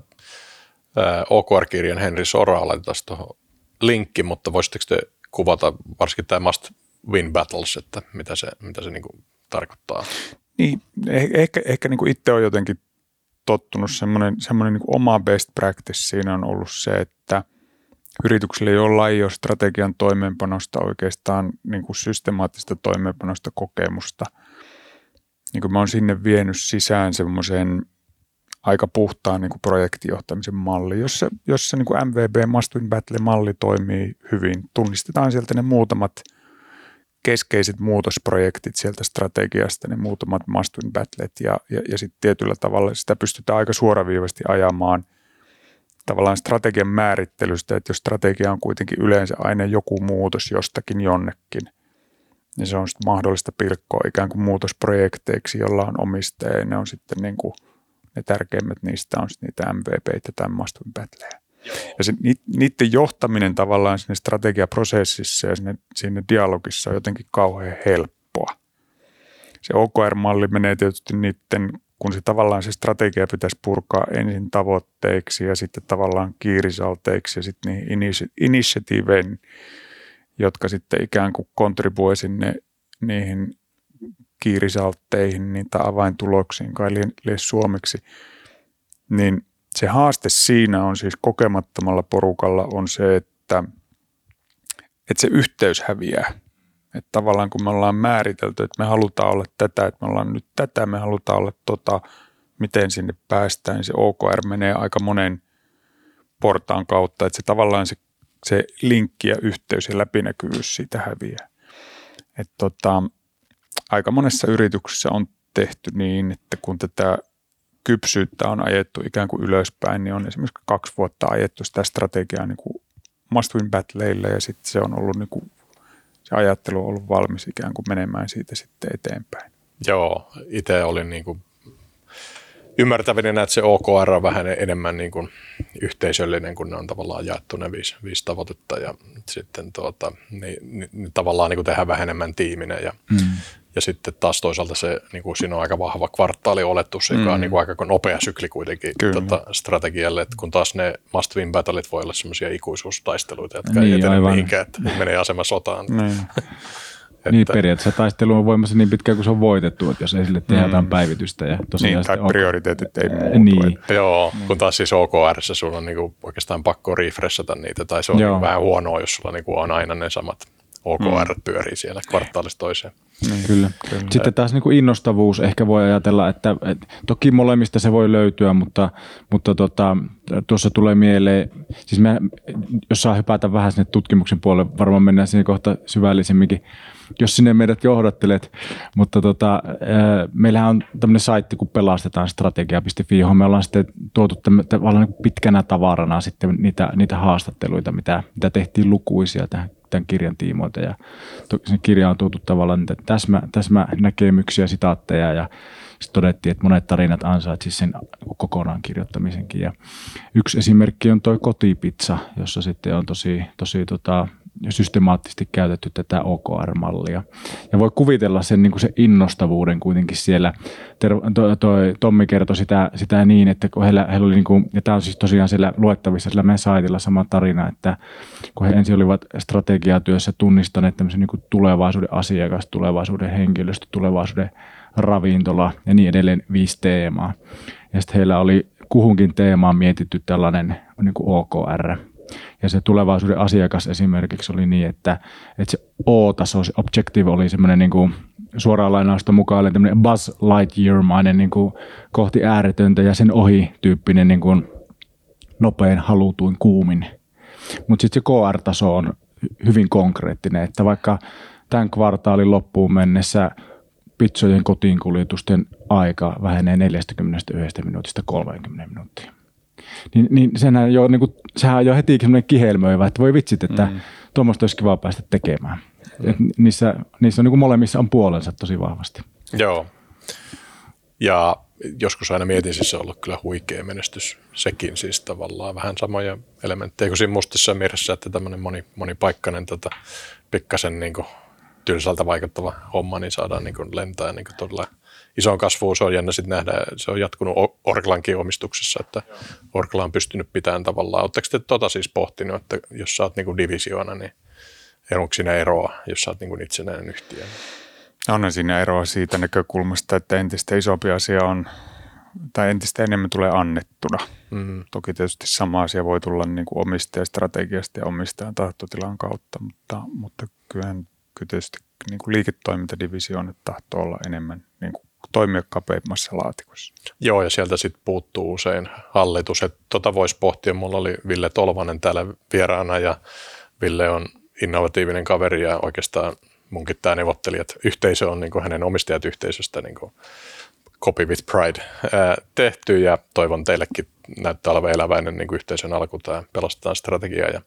O K R-kirjan Henri Soraa, laitetaan tuohon linkki, mutta voisitteko te kuvata varsinkin tämä must win battles, että mitä se, mitä se niin kuin tarkoittaa? Niin, ehkä, ehkä niin kuin itse on jotenkin tottunut. Semmoinen, semmoinen niin kuin oma best practice siinä on ollut se, että yrityksille jollain ei ole strategian toimeenpanosta oikeastaan niin kuin systemaattista toimeenpanosta kokemusta. Niin kuin mä oon sinne vienyt sisään semmoisen aika puhtaan niin kuin projektijohtamisen malli, jossa, jossa niin kuin M V B, Must Win Battle malli toimii hyvin. Tunnistetaan sieltä ne muutamat keskeiset muutosprojektit sieltä strategiasta, ne muutamat must win battlet ja, ja, ja sitten tietyllä tavalla sitä pystytään aika suoraviivasti ajamaan tavallaan strategian määrittelystä, että jos strategia on kuitenkin yleensä aina joku muutos jostakin jonnekin, niin se on sitten mahdollista pilkkoa ikään kuin muutosprojekteiksi, jolla on omistaja ja ne on sitten niin kuin, ne tärkeimmät niistä on sitten niitä M V P:itä tai must win battleja. Ja se, niiden johtaminen tavallaan sinne strategiaprosessissa ja sinne, sinne dialogissa on jotenkin kauhean helppoa. Se O K R-malli menee tietysti niiden, kun se tavallaan se strategia pitäisi purkaa ensin tavoitteiksi ja sitten tavallaan kiirisalteiksi ja sitten niihin initiatiiveihin, jotka sitten ikään kuin kontribuoi sinne niihin kiirisaltteihin, niitä avaintuloksiin kai liian suomeksi, niin se haaste siinä on siis kokemattomalla porukalla on se, että, että se yhteys häviää. Että tavallaan kun me ollaan määritelty, että me halutaan olla tätä, että me ollaan nyt tätä, me halutaan olla tota, miten sinne päästään, niin se O K R menee aika monen portaan kautta, että se tavallaan se, se linkki ja yhteys ja läpinäkyvyys siitä häviää. Että tota, aika monessa yrityksessä on tehty niin, että kun tätä kypsyyttä on ajettu ikään kuin ylöspäin, niin on esimerkiksi kaksi vuotta ajettu sitä strategiaa niin kuin must-win battleilla ja sitten se on ollut niin kuin, se ajattelu on ollut valmis ikään kuin menemään siitä sitten eteenpäin. Joo, itse olin niin kuin ymmärtävinä, että se O K R on vähän enemmän niin kuin yhteisöllinen, kun ne on tavallaan jaettu ne viisi, viisi tavoitetta ja sitten tuota, niin, niin, niin tavallaan niin kuin tehdään vähän enemmän tiiminä ja, mm. ja sitten taas toisaalta se, niin kuin siinä on aika vahva kvartaalioletus, joka mm. on niin kuin aika nopea sykli kuitenkin tota, strategialle, että kun taas ne must win battlet voi olla semmoisia ikuisuustaisteluita, jotka niin, ei etene aivan. mihinkään, että menee asema sotaan. Niin. Että niin, periaatteessa taistelu on voimassa niin pitkään kuin se on voitettu, että jos ei sille tehdään mm. päivitystä. Ja niin, tai on prioriteetit ei muutu. Niin. Joo, niin. Kun taas siis O K R:ssä sulla on niinku oikeastaan pakko refreshata niitä, tai se on niin vähän huonoa, jos sulla niinku on aina ne samat O K R mm. pyörii siellä kvartaalista toiseen. Niin. Kyllä. Kyllä. Sitten taas niinku innostavuus ehkä voi ajatella, että et, toki molemmista se voi löytyä, mutta, mutta tota, tuossa tulee mieleen, siis me, jos saa hypätä vähän sinne tutkimuksen puolelle, varmaan mennään sinne kohta syvällisemminkin, jos sinne meidät johdattelet, mutta tota, meillähän on tämmöinen saitti, kun pelastetaan strategia piste fi, johon me ollaan sitten tuotu tavallaan pitkänä tavarana sitten niitä, niitä haastatteluita, mitä, mitä tehtiin lukuisia tähän, tämän kirjan tiimoilta ja sen kirjaan on tuotu tavallaan niitä täsmä, täsmä näkemyksiä, sitaatteja ja sitten todettiin, että monet tarinat ansaitsisivat sen kokonaan kirjoittamisenkin ja yksi esimerkki on tuo Kotipizza, jossa sitten on tosi, tosi tota, systemaattisesti käytetty tätä O K R-mallia. Ja voi kuvitella sen, niin kuin se innostavuuden kuitenkin siellä. Ter- to, toi, Tommi kertoi sitä, sitä niin, että kun heillä, heillä oli, niin kuin, ja tämä on siis tosiaan siellä luettavissa siellä meidän saitilla sama tarina, että kun he ensin olivat strategiatyössä tunnistaneet tämmöisen niin kuin tulevaisuuden asiakas, tulevaisuuden henkilöstö, tulevaisuuden ravintola ja niin edelleen viisi teemaa. Ja sitten heillä oli kuhunkin teemaan mietitty tällainen niin kuin O K R. Ja se tulevaisuuden asiakas esimerkiksi oli niin, että, että se O-taso, se objective oli semmoinen niin kuin suoraan lainausta mukaan, tämmöinen Buzz Lightyear-mainen niin kuin kohti ääretöntä ja sen ohi tyyppinen niin kuin nopein, halutuin, kuumin. Mutta sitten se K R-taso on hyvin konkreettinen, että vaikka tämän kvartaalin loppuun mennessä pizzojen kotiinkuljetusten aika vähenee neljästäkymmenestä yhdestä minuutista kolmeenkymmeneen minuuttiin. Niin, niin sehän, jo, niin kuin, sehän on jo heti semmoinen kihelmöivä, että voi vitsit, että mm. tuommoista olisi kiva päästä tekemään. Mm. Et niissä niissä on, niin kuin molemmissa on puolensa tosi vahvasti. Joo. Ja joskus aina mietin, siis se on ollut kyllä huikea menestys. Sekin siis tavallaan vähän samoja elementtejä kuin siinä Mustissa ja Mirrissä, että tämmöinen moni, monipaikkainen tota, pikkasen niin kuin tylsältä vaikuttava homma, niin saadaan niin kuin lentää niin kuin todella isoon kasvuun. Se on jännä sitten nähdä, se on jatkunut Orklankin omistuksessa, että Orkla on pystynyt pitämään tavallaan. Oletteko te tuota siis pohtinut, että jos sä oot niinku divisioona, niin onko siinä eroa, jos sä oot niinku itsenäinen yhtiö? On siinä eroa siitä näkökulmasta, että entistä isompi asia on, tai entistä enemmän tulee annettuna. Mm-hmm. Toki tietysti sama asia voi tulla niinku omistajastrategiasta ja omistajan tahtotilan kautta, mutta, mutta kyllähän kyllä tietysti niinku liiketoimintadivisioonat tahtoo olla enemmän niinku toimia kapeimmassa laatikossa. Joo, ja sieltä sitten puuttuu usein hallitus. Että tota voisi pohtia. Mulla oli Ville Tolvanen täällä vieraana, ja Ville on innovatiivinen kaveri, ja oikeastaan munkin tämä neuvottelijat yhteisö on, niin kuin hänen omistajat yhteisöstä niin kuin Copy with Pride ää, tehty, ja toivon teillekin näyttää olevan eläväinen niin kuin yhteisön alku, tämä pelastetaan strategiaa, ja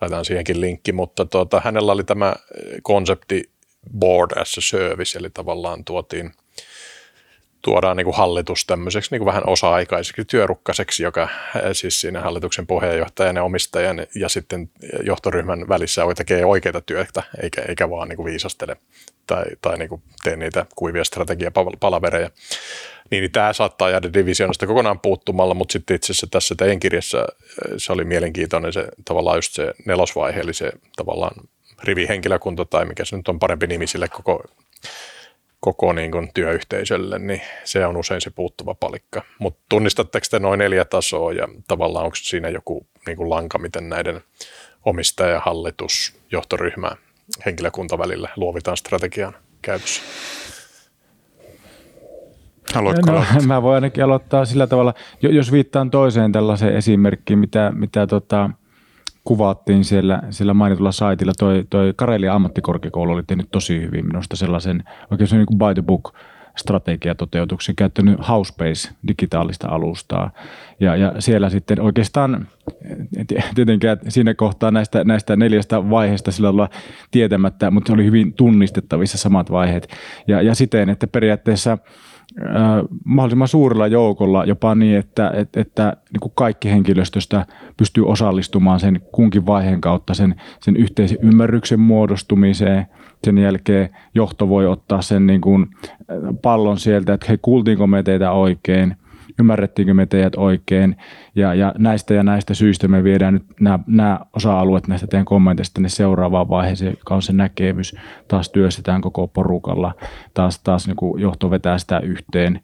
laitetaan siihenkin linkki, mutta tuota, hänellä oli tämä konsepti Board as a Service, eli tavallaan tuotiin tuodaan niin kuin hallitus tämmöiseksi niin kuin vähän osa-aikaiseksi työrukkaseksi, joka siis siinä hallituksen puheenjohtajan ja omistajan ja sitten johtoryhmän välissä tekee oikeita työtä, eikä, eikä vaan niin kuin viisastele tai, tai niin kuin tee niitä kuivia strategiapalavereja. Niin tämä saattaa jäädä divisioonasta kokonaan puuttumalla, mutta sitten itse asiassa tässä teidän kirjassa se oli mielenkiintoinen se tavallaan just se nelosvaihe, eli se tavallaan rivihenkilökunta tai mikä se nyt on parempi nimi sille koko koko niin kuin työyhteisölle, niin se on usein se puuttuva palikka. Mutta tunnistatteko te noin neljä tasoa ja tavallaan onko siinä joku niin kuin lanka, miten näiden omistaja, hallitus, johtoryhmä, henkilökunta välillä luovitaan strategian käytössä? Haluatko no, mä voin ainakin aloittaa sillä tavalla, jos viittaan toiseen tällaiseen esimerkkiin, mitä, mitä tota, kuvattiin siellä, siellä mainitulla saitilla. Toi, toi Karelia ammattikorkeakoulu oli tehnyt tosi hyvin minusta sellaisen oikein se on niin kuin by the book strategiatoteutuksen, käyttänyt HowSpace digitaalista alustaa. Ja, ja siellä sitten oikeastaan tietenkään siinä kohtaa näistä, näistä neljästä vaiheesta sillä tavalla tietämättä, mutta oli hyvin tunnistettavissa samat vaiheet. Ja, ja siten, että periaatteessa Äh, mahdollisimman suurella joukolla, jopa niin, että, että, että niin kuin kaikki henkilöstöstä pystyy osallistumaan sen kunkin vaiheen kautta sen, sen yhteisen ymmärryksen muodostumiseen. Sen jälkeen johto voi ottaa sen niin kuin pallon sieltä, että hei, kuultiinko me teitä oikein, ymmärrettiinkö me teidät oikein ja, ja näistä ja näistä syistä me viedään nyt nämä, nämä osa-alueet näistä teidän kommenteista tänne seuraavaan vaiheeseen, joka on se näkemys. Taas työstetään koko porukalla, taas, taas niin kuin johto vetää sitä yhteen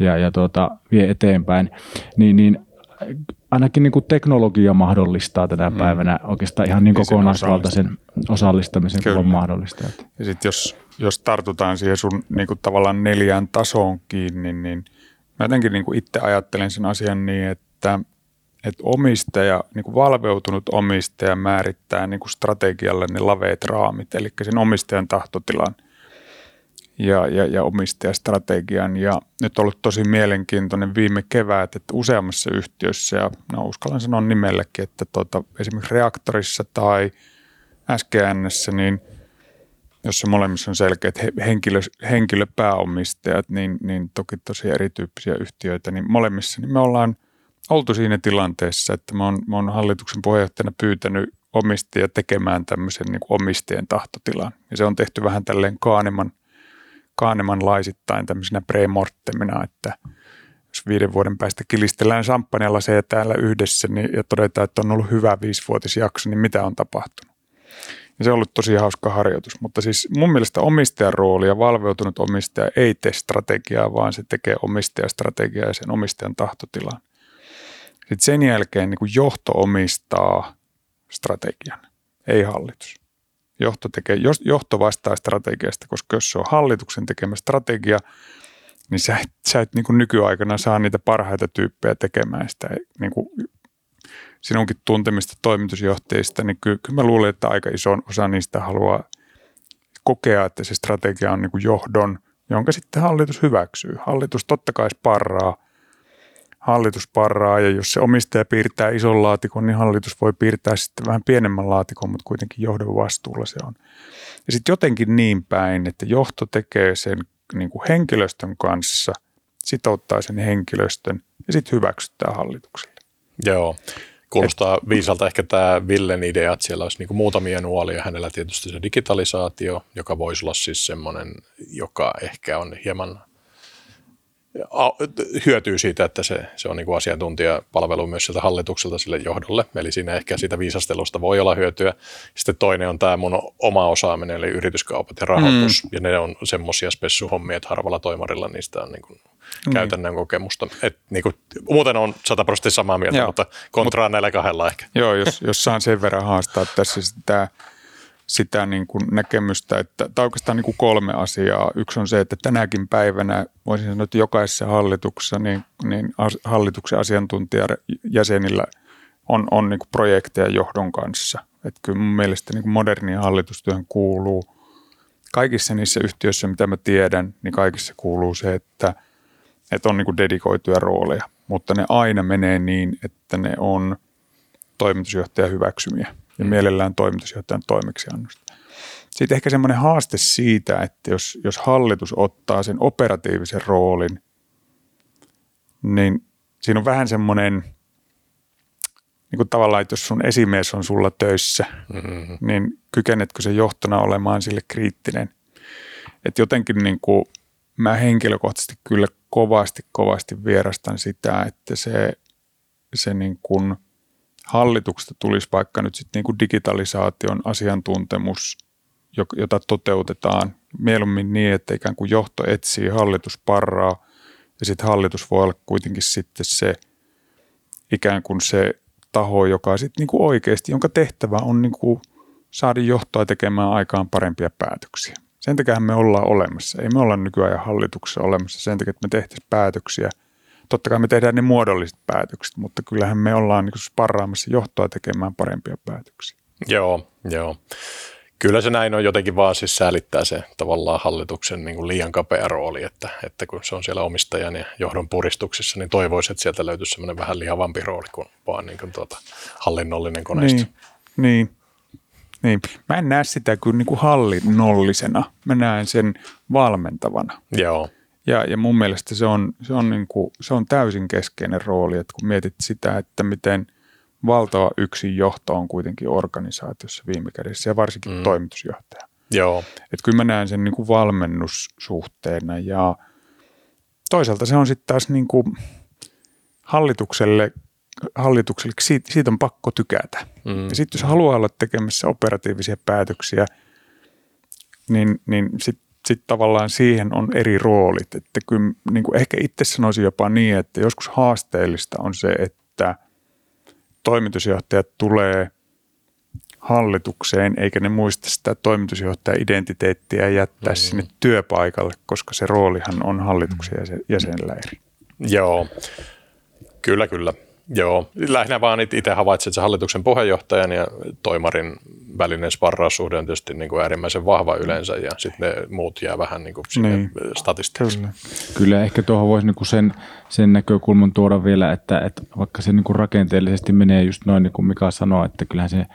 ja, ja tuota, vie eteenpäin. Niin, niin, ainakin niin kuin teknologia mahdollistaa tänä mm. päivänä oikeastaan ihan niin kokonaisvaltaisen osallistamisen kuin on mahdollista. Ja sitten jos, jos tartutaan siihen sun niin kuin tavallaan neljään tasoon kiinni, niin mä jotenkin niin kuin itse ajattelen sen asian niin, että, että omistaja, niin kuin valveutunut omistaja määrittää niin kuin strategialle ne laveet raamit, eli sen omistajan tahtotilan ja, ja, ja omistajastrategian. Ja nyt on ollut tosi mielenkiintoinen viime kevät, että useammassa yhtiössä, ja no, uskallan sanoa nimelläkin, että tuota, esimerkiksi Reaktorissa tai S G N:ssä, niin jossa molemmissa on selkeät henkilö, henkilöpääomistajat, niin, niin toki tosi erityyppisiä yhtiöitä, niin molemmissa niin me ollaan oltu siinä tilanteessa, että mä oon, mä oon hallituksen puheenjohtajana pyytänyt omistajia tekemään tämmöisen niin kuin omistajien tahtotilan. Ja se on tehty vähän tälleen Kahneman, Kahnemanlaisittain tämmöisenä pre-morttemina, että jos viiden vuoden päästä kilistellään samppanjalaseja täällä yhdessä niin, ja todetaan, että on ollut hyvä viisivuotisjakso, niin mitä on tapahtunut? Ja se on ollut tosi hauska harjoitus, mutta siis mun mielestä omistajan rooli ja valveutunut omistaja ei tee strategiaa, vaan se tekee omistajastrategiaa ja sen omistajan tahtotilan. Sitten sen jälkeen niin kuin johto omistaa strategian, ei hallitus. Johto, tekee, johto vastaa strategiasta, koska jos se on hallituksen tekemä strategia, niin sä et, sä et niin kuin nykyaikana saa niitä parhaita tyyppejä tekemään sitä niin kuin sinunkin tuntemista toimitusjohtajista, niin kyllä, kyllä mä luulen, että aika iso osa niistä haluaa kokea, että se strategia on niin kuin johdon, jonka sitten hallitus hyväksyy. Hallitus totta kai sparraa, hallitus parraa ja jos se omistaja piirtää ison laatikon, niin hallitus voi piirtää sitten vähän pienemmän laatikon, mutta kuitenkin johdon vastuulla se on. Ja sitten jotenkin niin päin, että johto tekee sen niin kuin henkilöstön kanssa, sitouttaa sen henkilöstön ja sitten hyväksyttää hallitukselle. Joo. Kuulostaa viisalta ehkä tämä Villen idea, että siellä olisi niinku muutamia nuolia. Hänellä tietysti se digitalisaatio, joka voisi olla siis semmoinen, joka ehkä on hieman hyötyy siitä, että se, se on niinku asiantuntijapalvelu myös sieltä hallitukselta sille johdolle. Eli siinä ehkä siitä viisastelusta voi olla hyötyä. Sitten toinen on tämä mun oma osaaminen, eli yrityskaupat ja rahoitus. Mm. Ja ne on semmoisia spessuhommia, että harvalla toimarilla niistä on niinku käytännön kokemusta. Et niinku, muuten on sataprosenttisesti samaa mieltä, joo, mutta kontraan Mut, näillä kahdella ehkä. Joo, jos, jos saan sen verran haastaa tässä sitä, sitä niin kuin näkemystä, että tai oikeastaan niin kuin kolme asiaa. Yksi on se, että tänäkin päivänä, voisin sanoa, että jokaisessa hallituksessa, niin, niin hallituksen asiantuntijajäsenillä on, on niin kuin projekteja johdon kanssa. Et kyllä mun mielestä niin kuin moderniin hallitustyöhön kuuluu, kaikissa niissä yhtiöissä, mitä mä tiedän, niin kaikissa kuuluu se, että että on niin kuin dedikoituja rooleja, mutta ne aina menee niin, että ne on toimitusjohtajan hyväksymiä ja mielellään toimitusjohtajan toimeksiannosta. Sitten ehkä semmoinen haaste siitä, että jos, jos hallitus ottaa sen operatiivisen roolin niin siinä on vähän semmoinen, niin kuin tavallaan, että jos sun esimies on sulla töissä, mm-hmm. niin kykenetkö se johtona olemaan sille kriittinen? Että jotenkin niin kuin, mä henkilökohtaisesti kyllä kovasti, kovasti vierastan sitä, että se, se niin kuin hallituksesta tulisi vaikka nyt sitten niin kuin digitalisaation asiantuntemus, jota toteutetaan mieluummin niin, että ikään kuin johto etsii, hallitus parraa ja sitten hallitus voi olla kuitenkin sitten se ikään kuin se taho, joka sitten niin kuin oikeasti, jonka tehtävä on niin kuin saada johtoa tekemään aikaan parempia päätöksiä. Sen takia me ollaan olemassa. Ei me olla nykyajan hallituksessa olemassa sen takia, että me tehtäisiin päätöksiä. Totta kai me tehdään ne muodolliset päätökset, mutta kyllähän me ollaan niin kuin sparraamassa johtoa tekemään parempia päätöksiä. Joo, joo. Kyllä se näin on, jotenkin vaan siis säälittää se tavallaan hallituksen niin kuin liian kapea rooli, että, että kun se on siellä omistajan ja johdon puristuksissa, niin toivoisi, että sieltä löytyisi semmoinen vähän lihavampi rooli kuin vaan niin kuin tuota hallinnollinen koneisto. Niin, niin, niin. Mä en näe sitä kyllä niin kuin hallinnollisena, mä näen sen valmentavana. Joo. Ja, ja mun mielestä se on, se, on niin kuin, se on täysin keskeinen rooli, että kun mietit sitä, että miten valtava yksin johto on kuitenkin organisaatiossa viime kädessä ja varsinkin mm. toimitusjohtaja. Joo. Et kyllä mä näen sen niin kuin valmennussuhteena ja toisaalta se on sitten taas niin kuin hallitukselle, hallitukselle siitä, siitä on pakko tykätä. Mm. Ja sitten jos haluaa olla tekemässä operatiivisia päätöksiä, niin, niin sitten sit tavallaan siihen on eri roolit. Että kyllä niin kuin ehkä itse sanoisin jopa niin, että joskus haasteellista on se, että toimitusjohtajat tulee hallitukseen, eikä ne muista sitä toimitusjohtaja-identiteettiä jättää mm. sinne työpaikalle, koska se roolihan on hallituksen jäsenellä eri. Joo, kyllä, kyllä. Joo. Lähinnä vaan itse havaitsin, että se hallituksen puheenjohtajan ja toimarin välinen sparraussuhde on tietysti niin kuin äärimmäisen vahva yleensä, ja sitten ne muut jää vähän niin kuin sinne niin. Statistiksi. Kyllä. Kyllä, ehkä tuohon voisi niin kuin sen, sen näkökulman tuoda vielä, että, että vaikka se niin kuin rakenteellisesti menee just noin, niin kuin Mika sanoi, että kyllähän se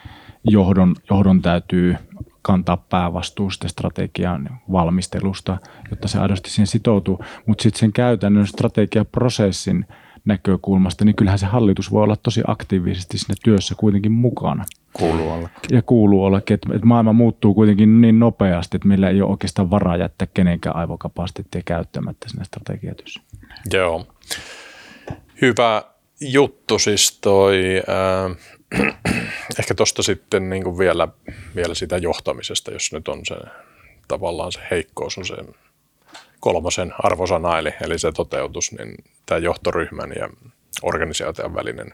johdon, johdon täytyy kantaa päävastuu sitä strategian valmistelusta, jotta se aidosti siihen sitoutuu, mutta sitten sen käytännön strategiaprosessin näkökulmasta, niin kyllähän se hallitus voi olla tosi aktiivisesti siinä työssä kuitenkin mukana. Kuuluu ollakin. Ja kuuluu ollakin, että, että maailma muuttuu kuitenkin niin nopeasti, että meillä ei ole oikeastaan varaa jättää kenenkään aivokapasiteettia käyttämättä siinä strategiatyössä. Joo. Hyvä juttu siis toi, äh, ehkä tuosta sitten niin kuin vielä, vielä sitä johtamisesta, jos nyt on se tavallaan se heikkous on se kolmosen arvosana, eli, eli se toteutus, niin tämä johtoryhmän ja organisaation välinen,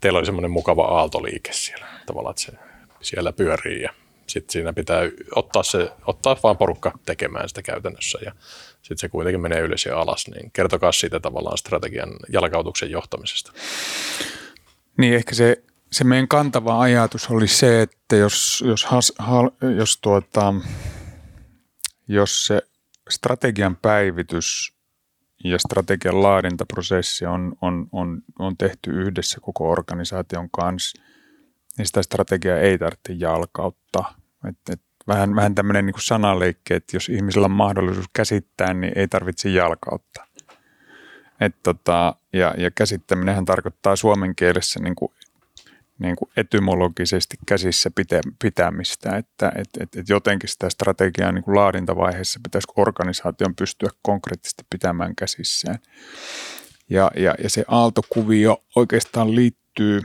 teillä oli semmoinen mukava aaltoliike siellä, tavallaan että se siellä pyörii ja sitten siinä pitää ottaa, se, ottaa vaan porukka tekemään sitä käytännössä ja sitten se kuitenkin menee ylös ja alas, niin kertokaa siitä tavallaan strategian jalkautuksen johtamisesta. Niin ehkä se, se meidän kantava ajatus oli se, että jos, jos, has, hal, jos tuota... Jos se strategian päivitys ja strategian laadintaprosessi on, on, on, on tehty yhdessä koko organisaation kanssa, niin sitä strategiaa ei tarvitse jalkauttaa. Et, et vähän vähän tämmöinen niin kuin sanaleikki, että jos ihmisellä on mahdollisuus käsittää, niin ei tarvitse jalkauttaa. Et tota, ja, ja käsittäminenhän tarkoittaa suomen kielessä niin kuin, niin kuin etymologisesti käsissä pitämistä, että et, et, et jotenkin sitä strategiaa niin kuin laadintavaiheessa pitäisi organisaation pystyä konkreettisesti pitämään käsissään. Ja, ja, ja se aaltokuvio oikeastaan liittyy,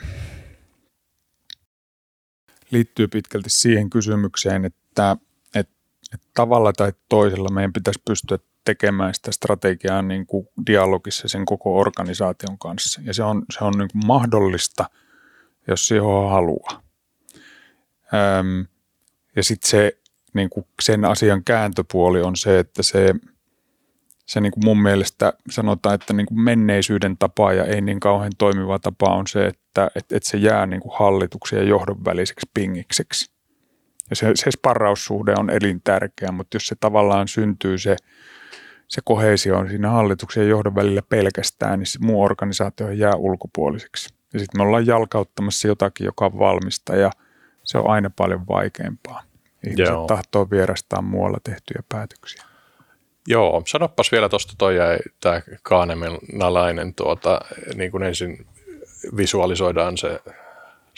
liittyy pitkälti siihen kysymykseen, että et, et tavalla tai toisella meidän pitäisi pystyä tekemään sitä strategiaa niin kuin dialogissa sen koko organisaation kanssa. Ja se on, se on niin kuin mahdollista, jos siihen haluaa. Öm, ja sitten se, niin kuin sen asian kääntöpuoli on se, että se, se niin kuin mun mielestä sanotaan, että niin kuin menneisyyden tapa ja ei niin kauhean toimiva tapa on se, että et, et se jää niin kuin hallituksen ja johdon väliseksi pingikseksi. Ja se, se sparraussuhde on elintärkeä, mutta jos se tavallaan syntyy se, se koheesio on siinä hallituksen ja johdon välillä pelkästään, niin se muu organisaatio jää ulkopuoliseksi. Ja sitten me ollaan jalkauttamassa jotakin, joka on valmista ja se on aina paljon vaikeampaa. Ihmiset Joo. tahtoo vierastaa muualla tehtyjä päätöksiä. Joo, sanoppas vielä tuosta toi tämä kahnemanalainen tuota, niin kuin ensin visualisoidaan se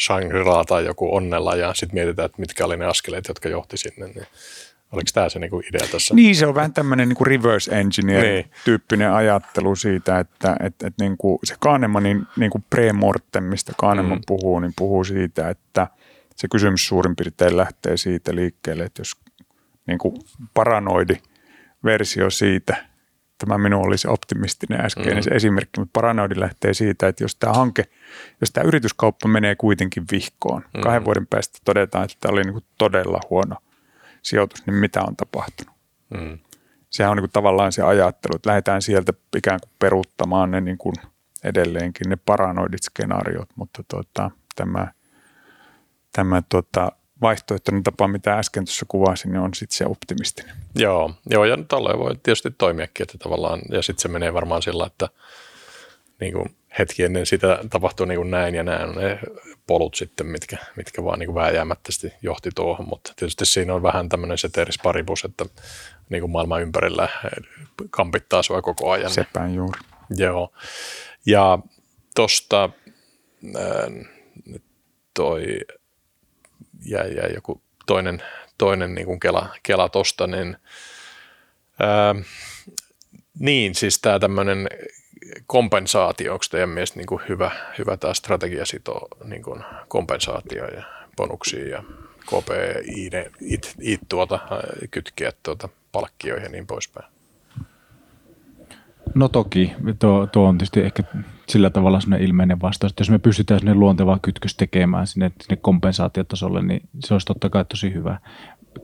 Shangri-La tai joku onnella ja sitten mietitään, että mitkä oli ne askeleet, jotka johti sinne, niin oliko tämä se niinku idea tässä? Niin, se on vähän tämmöinen niinku reverse engineer-tyyppinen niin. ajattelu siitä, että et, et niinku se Kahnemanin niinku pre-mortem, mistä Kahneman mm. puhuu, niin puhuu siitä, että se kysymys suurin piirtein lähtee siitä liikkeelle, että jos niinku paranoidi versio siitä, tämä minun olisi optimistinen äskeinen mm-hmm. esimerkki, mutta paranoidi lähtee siitä, että jos tämä hanke, jos tämä yrityskauppa menee kuitenkin vihkoon, mm-hmm. kahden vuoden päästä todetaan, että tämä oli niinku todella huono sijoitus, niin mitä on tapahtunut? Mm. Sehän on niin kuin tavallaan se ajattelu, että lähdetään sieltä ikään kuin peruuttamaan ne niin kuin edelleenkin ne paranoidit skenaariot, mutta tota, tämä, tämä tota, vaihtoehtoinen tapa, mitä äsken tuossa kuvasin, niin on sitten se optimistinen. Joo, joo ja tolleen voi tietysti toimiakin, että tavallaan, ja sitten se menee varmaan sillä, että niin kuin hetki ennen sitä tapahtuu niin kuin näin ja näin ne polut sitten, mitkä, mitkä vaan niin kuin vääjäämättästi johti tuohon, mutta tietysti siinä on vähän tämmöinen ceteris paribus, että niin kuin maailman ympärillä kampittaa sua koko ajan. Sepän juuri. Joo, ja tuosta toi jäi, jäi joku toinen, toinen niin kuin kela, kela tosta, niin ää, niin siis tämä tämmöinen kompensaatio, onko teidän mielestä niin kuin hyvä, hyvä tämä strategia sitoo niin kuin kompensaatio ja bonuksia ja K P I tuota, kytkeä tuota, palkkioihin ja niin poispäin? No toki, tuo, tuo on tietysti ehkä sillä tavalla sellainen ilmeinen vastaus, että jos me pystytään sinne luontevaa kytkös tekemään sinne, sinne kompensaatiotasolle, niin se olisi totta kai tosi hyvä.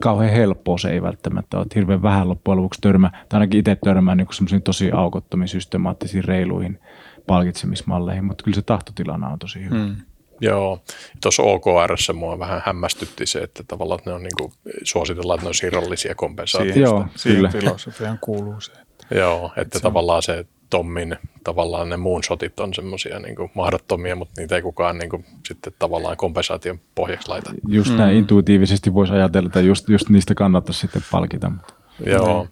Kauhean helppoa se ei välttämättä ole, että hirveän vähän loppujen lopuksi törmää, tai ainakin itse törmää niin semmoisiin tosi aukottomiin, systemaattisiin, reiluihin palkitsemismalleihin, mutta kyllä se tahtotilana on tosi hyvä. Mm. Joo, tuossa O K R:ssä mua vähän hämmästytti se, että tavallaan ne on niin kuin, suositellaan, että ne on irrallisia kompensaatioista. Joo, kyllä. Siihen filosofiaan kuuluu se. Että joo, että, että se tavallaan se Tommin, tavallaan ne muun sotit on semmoisia niin kuin mahdottomia, mutta niitä ei kukaan niin kuin, sitten tavallaan kompensaation pohjaksi laita. Just näin mm. intuitiivisesti voisi ajatella, että just, just niistä kannattaisi sitten palkita. Mutta joo, näin.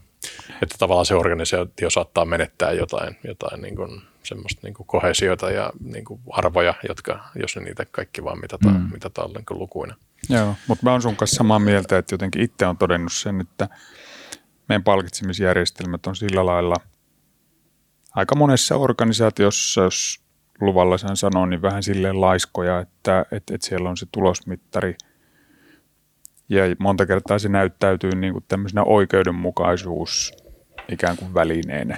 Että tavallaan se organisaatio saattaa menettää jotain, jotain niin kuin, semmoista niin kuin kohesioita ja niin kuin arvoja, jotka, jos ne niitä kaikki vaan mitataan, mm. mitataan niin kuin lukuina. Joo, mutta mä oon sun kanssa samaa mieltä, että jotenkin itse on todennut sen, että meidän palkitsemisjärjestelmät on sillä lailla aika monessa organisaatiossa, jos luvalla sen sanoo, niin vähän silleen laiskoja, että, että, että siellä on se tulosmittari ja monta kertaa se näyttäytyy niin kuin tämmöisenä oikeudenmukaisuus ikään kuin välineenä,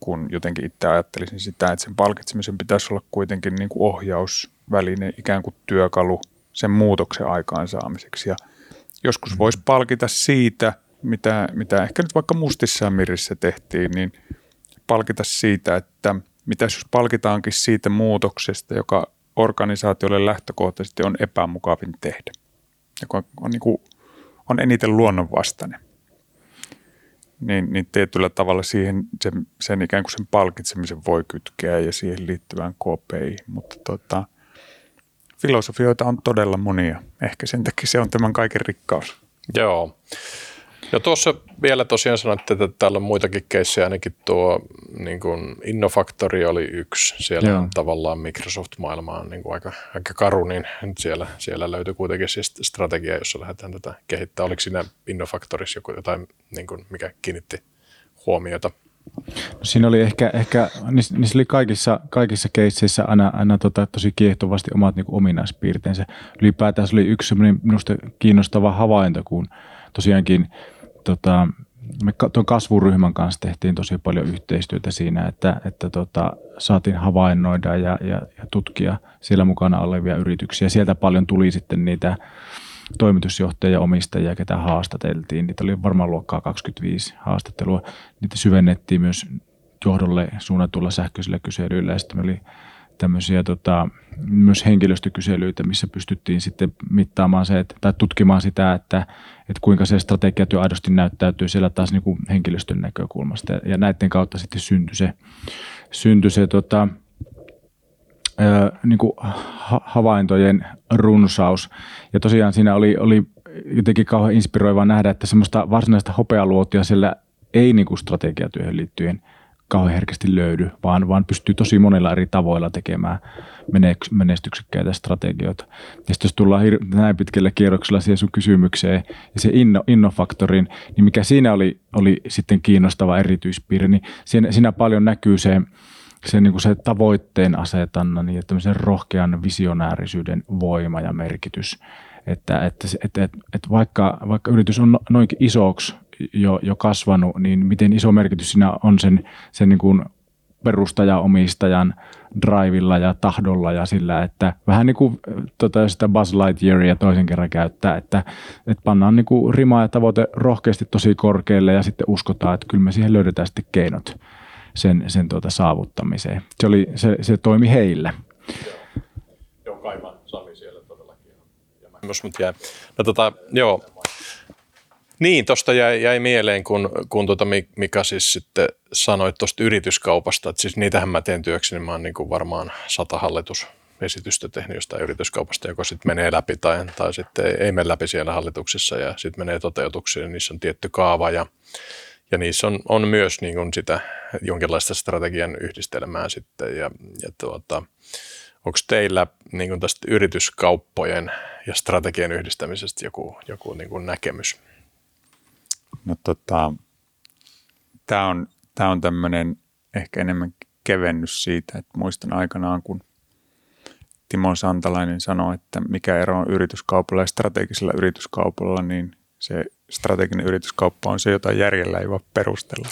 kun jotenkin itse ajattelisin sitä, että sen palkitsemisen pitäisi olla kuitenkin niin kuin ohjausväline, ikään kuin työkalu sen muutoksen aikaansaamiseksi ja joskus voisi palkita siitä, mitä, mitä ehkä nyt vaikka Mustissa ja Mirrissä tehtiin, niin palkita siitä, että mitä jos palkitaankin siitä muutoksesta, joka organisaatiolle lähtökohtaisesti on epämukavin tehdä, joka on, niin kuin, on eniten luonnonvastainen, niin, niin tietyllä tavalla siihen sen, sen ikään kuin sen palkitsemisen voi kytkeä ja siihen liittyvään K P I, mutta tota, filosofioita on todella monia. Ehkä sen takia se on tämän kaiken rikkaus. Joo. Ja tuossa vielä tosiaan sanoitte, että täällä on muitakin keissejä, ainakin tuo niin kuin Innofactory oli yksi. Siellä Joo. tavallaan Microsoft-maailma on niin kuin aika, aika karu, niin siellä, siellä löytyi kuitenkin siis strategia, jossa lähdetään tätä kehittämään. Oliko siinä Innofactorissa joku jotain, niin kuin mikä kiinnitti huomiota? Siinä oli ehkä, ehkä niissä, niissä oli kaikissa, kaikissa keisseissä aina, aina tota, tosi kiehtovasti omat niin kuin ominaispiirteensä. Ylipäätään se oli yksi semmoinen minusta kiinnostava havainto, kun tosiaankin tota, me tuon kasvuryhmän kanssa tehtiin tosi paljon yhteistyötä siinä, että, että tota, saatiin havainnoida ja, ja, ja tutkia siellä mukana olevia yrityksiä. Sieltä paljon tuli sitten niitä toimitusjohtajia ja omistajia, ketä haastateltiin. Niitä oli varmaan luokkaa kaksikymmentäviisi haastattelua. Niitä syvennettiin myös johdolle suunnatulla sähköisillä kyselyillä ja sitten oli tämmöisiä tota, myös henkilöstökyselyitä, missä pystyttiin sitten mittaamaan se, että, tai tutkimaan sitä, että, että kuinka se strategiatyö aidosti näyttäytyy siellä taas niin kuin henkilöstön näkökulmasta. Ja näiden kautta sitten syntyi se, syntyi se tota, ää, niin kuin ha- havaintojen runsaus. Ja tosiaan siinä oli, oli jotenkin kauhean inspiroivaa nähdä, että semmoista varsinaista hopealuotia siellä ei niin kuin strategiatyöhön liittyen kauhean herkästi löydy, vaan, vaan pystyy tosi monilla eri tavoilla tekemään menestyksekkäitä strategioita. Ja sitten jos tullaan näin pitkällä kierroksella siihen sun kysymykseen ja se inno, Innofactoryin, niin mikä siinä oli, oli sitten kiinnostava erityispiirre, niin siinä, siinä paljon näkyy se, se, niin kuin se tavoitteen asetannan ja tämmöisen rohkean visionäärisyyden voima ja merkitys. Että, että, että, että, että vaikka, vaikka yritys on noinkin isoksi jo, jo kasvanut, niin miten iso merkitys siinä on sen, sen niin kuin perustaja-omistajan drivilla ja tahdolla ja sillä, että vähän niin kuin tota, sitä Buzz Lightyearia toisen kerran käyttää, että, että pannaan niin kuin rima ja tavoite rohkeasti tosi korkealle ja sitten uskotaan, että kyllä me siihen löydetään sitten keinot sen, sen tuota saavuttamiseen. Se, oli, se, se toimi heillä. Joo, kaivan Sami siellä todellakin. Jos mut jää. No tota, joo. Niin, tuosta jäi, jäi mieleen, kun, kun tuota Mika siis sitten sanoi tuosta yrityskaupasta, että siis niitähän mä teen työkseni, niin mä oon niin kuin varmaan sata hallitusesitystä tehnyt jostain yrityskaupasta, joka sitten menee läpi tai, tai sitten ei, ei mene läpi siellä hallituksessa ja sitten menee toteutuksiin ja niissä on tietty kaava ja, ja niissä on, on myös niin kuin sitä jonkinlaista strategian yhdistelmää sitten ja, ja tuota... Onko teillä niin kuin tästä yrityskauppojen ja strategian yhdistämisestä joku, joku niin kuin näkemys? No tota, tämä on, tää on tämmöinen ehkä enemmän kevennys siitä, että muistan aikanaan, kun Timo Santalainen sanoi, että mikä ero on yrityskaupalla ja strategisella yrityskaupalla, niin se strateginen yrityskauppa on se, jota järjellä ei voi perustella.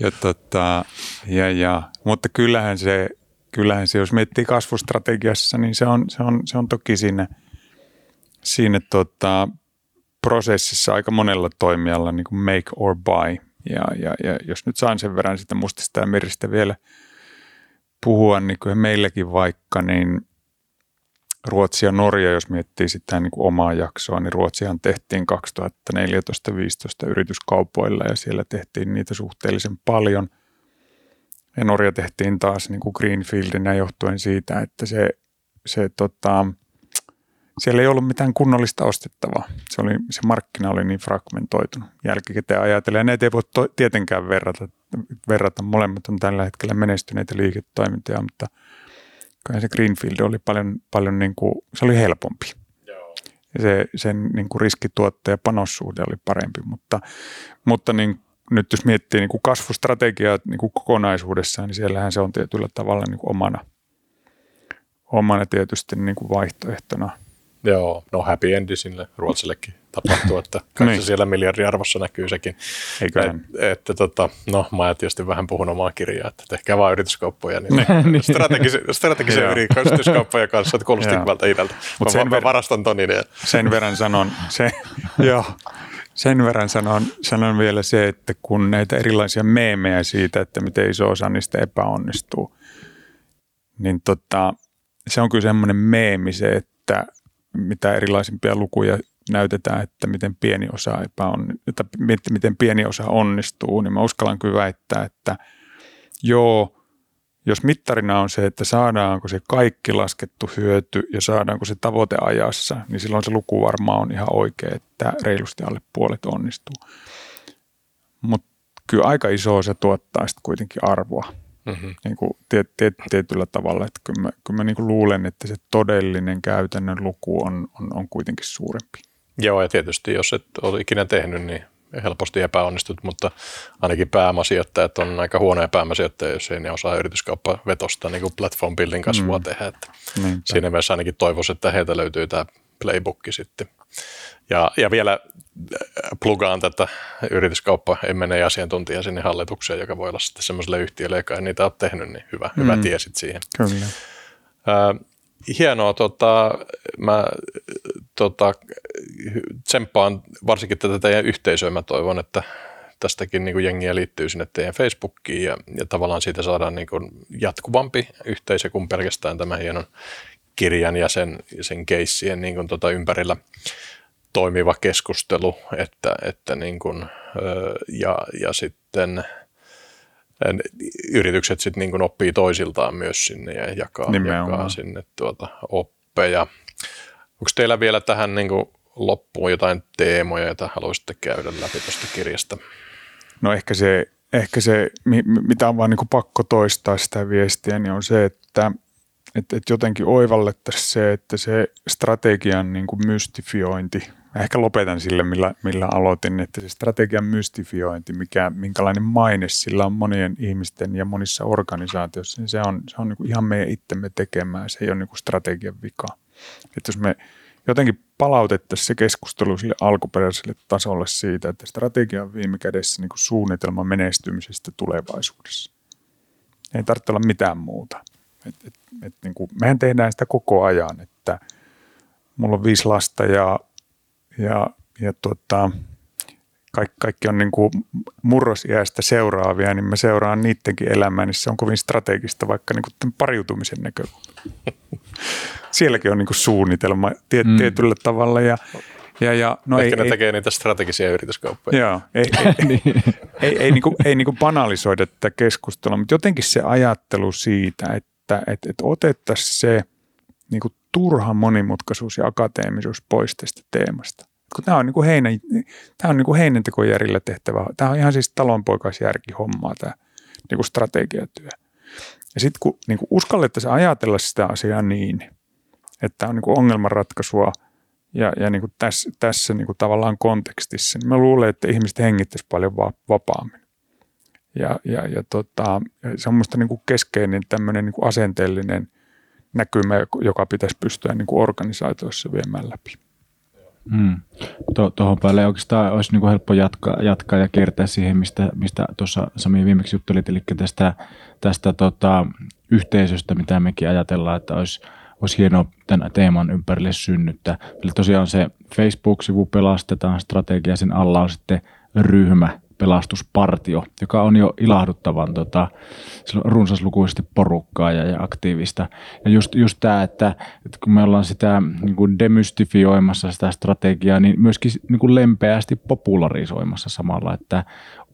Ja tota, ja, ja. Mutta kyllähän se, kyllähän se, jos miettii kasvustrategiassa, niin se on, se on, se on toki siinä, siinä tota, prosessissa aika monella toimijalla niin kuin make or buy. Ja, ja, ja jos nyt saan sen verran sitä Mustista ja Mirristä vielä puhua, niin kuin meilläkin vaikka, niin Ruotsi ja Norja, jos miettii sitä niin kuin omaa jaksoa, niin Ruotsihan tehtiin kaksituhattaneljätoista viisitoista yrityskaupoilla ja siellä tehtiin niitä suhteellisen paljon. Ja Norja tehtiin taas niin kuin greenfieldinä johtuen siitä, että se, se, tota, siellä ei ollut mitään kunnollista ostettavaa. Se, oli, se markkina oli niin fragmentoitunut jälkikäteen ajatellen. Näitä ei voi to- tietenkään verrata, verrata. Molemmat on tällä hetkellä menestyneitä liiketoimintoja, mutta ja se greenfield oli paljon, paljon niin kuin, se oli helpompi. Joo. Se, sen niin kuin riskituotto ja panossuhde oli parempi, mutta, mutta niin, nyt jos miettii niin kuin kasvustrategiaa niin kuin kokonaisuudessaan, niin siellähän se on tietyllä tavalla niin kuin omana, omana tietysti niin kuin vaihtoehtona. Joo, no happy endi sinne Ruotsillekin tapahtuu, että niin. Siellä miljardiarvossa näkyy sekin. Eiköhän. Et, että tota, no mä oon tietysti vähän puhunut omaa kirjaa, että tehkää vaan yrityskauppoja, niin niin. strategisen, strategisen yrityskauppoja kanssa, että kuulosti hyvältä idältä. Mut mä, ver- mä varastan ton idean. Sen verran sanon, se, joo, sen verran sanon, sanon vielä se, että kun näitä erilaisia meemejä siitä, että miten iso osa niistä epäonnistuu, niin tota, se on kyllä semmoinen meemi se, että mitä erilaisimpia lukuja näytetään, että miten pieni osa epäonni, että miten pieni osa onnistuu, niin mä uskallan kyllä väittää, että joo, jos mittarina on se, että saadaanko se kaikki laskettu hyöty ja saadaanko se tavoiteajassa, niin silloin se luku varmaan on ihan oikea, että reilusti alle puolet onnistuu. Mutta kyllä aika iso osa tuottaa sitten kuitenkin arvoa. Mm-hmm. Niin kuin tiet, tiet, tietyllä tavalla, että kyllä mä, kyllä mä niin kuin luulen, että se todellinen käytännön luku on, on, on kuitenkin suurempi. Joo, ja tietysti jos et ole ikinä tehnyt, niin helposti epäonnistut, mutta ainakin pääomasijoittajat on aika huonoja pääomasijoittajia, jos ei ne osaa yrityskauppa vetosta niin kuin platform building kasvua mm. tehdä. Että siinä mielessä ainakin toivoisin, että heiltä löytyy tämä playbookki sitten. Ja, ja vielä plugaan tätä yrityskauppa, ei mene asiantuntija sinne hallitukseen, joka voi olla sitten semmoiselle yhtiölle, joka ei niitä ole tehnyt, niin hyvä, mm. hyvä tie sitten siihen. Kyllä. Äh, hienoa, tota, mä tota, tsemppaan varsinkin tätä teidän yhteisöä, mä toivon, että tästäkin niin kuin jengiä liittyy sinne teidän Facebookiin ja, ja tavallaan siitä saadaan niin kuin jatkuvampi yhteisö kuin pelkästään tämän hienon kirjan ja sen, sen keissien niin kuin tota ympärillä toimiva keskustelu, että, että niin kuin, ja, ja sitten yritykset sitten niin kuin oppii toisiltaan myös sinne ja jakaa, jakaa sinne tuota oppeja. Onko teillä vielä tähän niin kuin loppuun jotain teemoja, joita haluaisitte käydä läpi tuosta kirjasta? No ehkä se, ehkä se mitä on vaan niin kuin pakko toistaa sitä viestiä, niin on se, että et, et jotenkin oivallettaisiin se, että se strategian niin kuin mystifiointi, ehkä lopetan sille, millä, millä aloitin, että se strategian mystifiointi, mikä, minkälainen maine sillä on monien ihmisten ja monissa organisaatioissa, niin se on, se on niin kuin ihan meidän itsemme tekemään, se ei ole niin kuin strategian vika. Että jos me jotenkin palautettaisiin se keskustelu sille alkuperäiselle tasolle siitä, että strategia on viime kädessä niin kuin suunnitelma menestymisestä tulevaisuudessa. Ei tarvitse olla mitään muuta. Et, et, et, niin kuin, mehän tehdään sitä koko ajan, että mulla on viisi lasta ja, ja, ja tuota, kaikki, kaikki on niin kuin murrosiäistä seuraavia, niin mä seuraan niidenkin elämää, niin se on kovin strategista, vaikka niin kuin tämän pariutumisen näkökulmasta. Sielläkin on niin kuin suunnitelma tie, mm. tietyllä tavalla. Ja, ja, ja, no Ehkä ei, ne ei, tekee niitä strategisia yrityskauppoja. Joo, ei, ei, ei, ei, niin kuin, ei niin kuin banalisoida tätä keskustelua, mutta jotenkin se ajattelu siitä, että et, et otettaisiin se niin kuin turha monimutkaisuus ja akateemisuus pois tästä teemasta. Tämä on, niin kuin heinä, tämä on niin kuin heinäntekojärjellä tehtävä. Tämä on ihan siis talonpoikaisjärkihommaa tämä niin kuin strategiatyö. Ja sitten kun niin kuin uskallettaisiin ajatella sitä asiaa niin, että on niin kuin ongelmanratkaisua ja, ja niin kuin tässä, tässä niin kuin tavallaan kontekstissa, niin mä luulen, että ihmiset hengittäisivät paljon va- vapaammin. Ja, ja, ja tota, se on musta niin kuin keskeinen tämmöinen niin kuin asenteellinen näkymä, joka pitäisi pystyä niin kuin organisaatioissa viemään läpi. Mm. To, tohon päälle oikeastaan olisi niin kuin helppo jatkaa, jatkaa ja kertaa siihen, mistä, mistä tuossa Sami viimeksi juttelit, eli tästä, tästä tota, yhteisöstä, mitä mekin ajatellaan, että olisi, olisi hienoa tämän teeman ympärille synnyttää. Eli tosiaan se Facebook-sivu Pelastetaan strategia, sen alla on sitten ryhmä, pelastuspartio, joka on jo ilahduttavan tota, runsaslukuisesti porukkaa ja, ja aktiivista. Ja just, just tämä, että, että kun me ollaan sitä niin kuin demystifioimassa sitä strategiaa, niin myöskin niin kuin lempeästi popularisoimassa samalla, että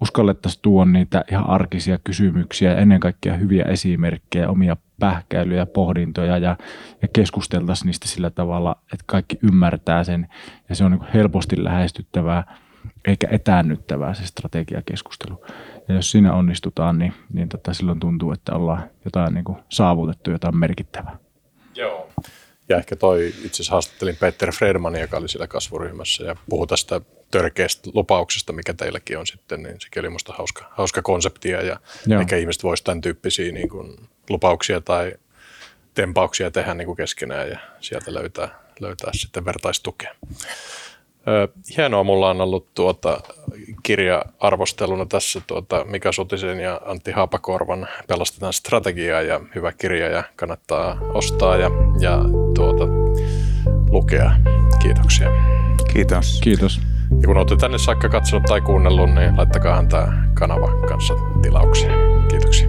uskallettaisiin tuoda niitä ihan arkisia kysymyksiä ja ennen kaikkea hyviä esimerkkejä, omia pähkäilyjä, pohdintoja ja, ja keskusteltaisiin niistä sillä tavalla, että kaikki ymmärtää sen ja se on niin kuin helposti lähestyttävää eikä etäännyttävää se strategiakeskustelu. Ja jos siinä onnistutaan, niin, niin tota, silloin tuntuu, että ollaan jotain niin kuin saavutettu, jotain merkittävää. Joo. Ja ehkä toi, itse asiassa haastattelin Peter Fredmania, joka oli siellä kasvuryhmässä, ja puhui tästä törkeästä lupauksesta, mikä teilläkin on sitten, niin sekin oli musta hauska, hauska konseptia, ja Joo. ehkä ihmiset voisivat tämän tyyppisiä niin kuin lupauksia tai tempauksia tehdä niin kuin keskenään, ja sieltä löytää, löytää sitten vertaistukea. Hienoa, mulla on ollut tuota kirja-arvosteluna tässä tuota Mika Sutisen ja Antti Haapakorvan Pelastetaan strategiaa ja hyvä kirja ja kannattaa ostaa ja, ja tuota, lukea. Kiitoksia. Kiitos. Kiitos. Ja kun olette tänne saakka katsonut tai kuunnellut, niin laittakaa tämä kanava kanssa tilaukseen. Kiitoksia.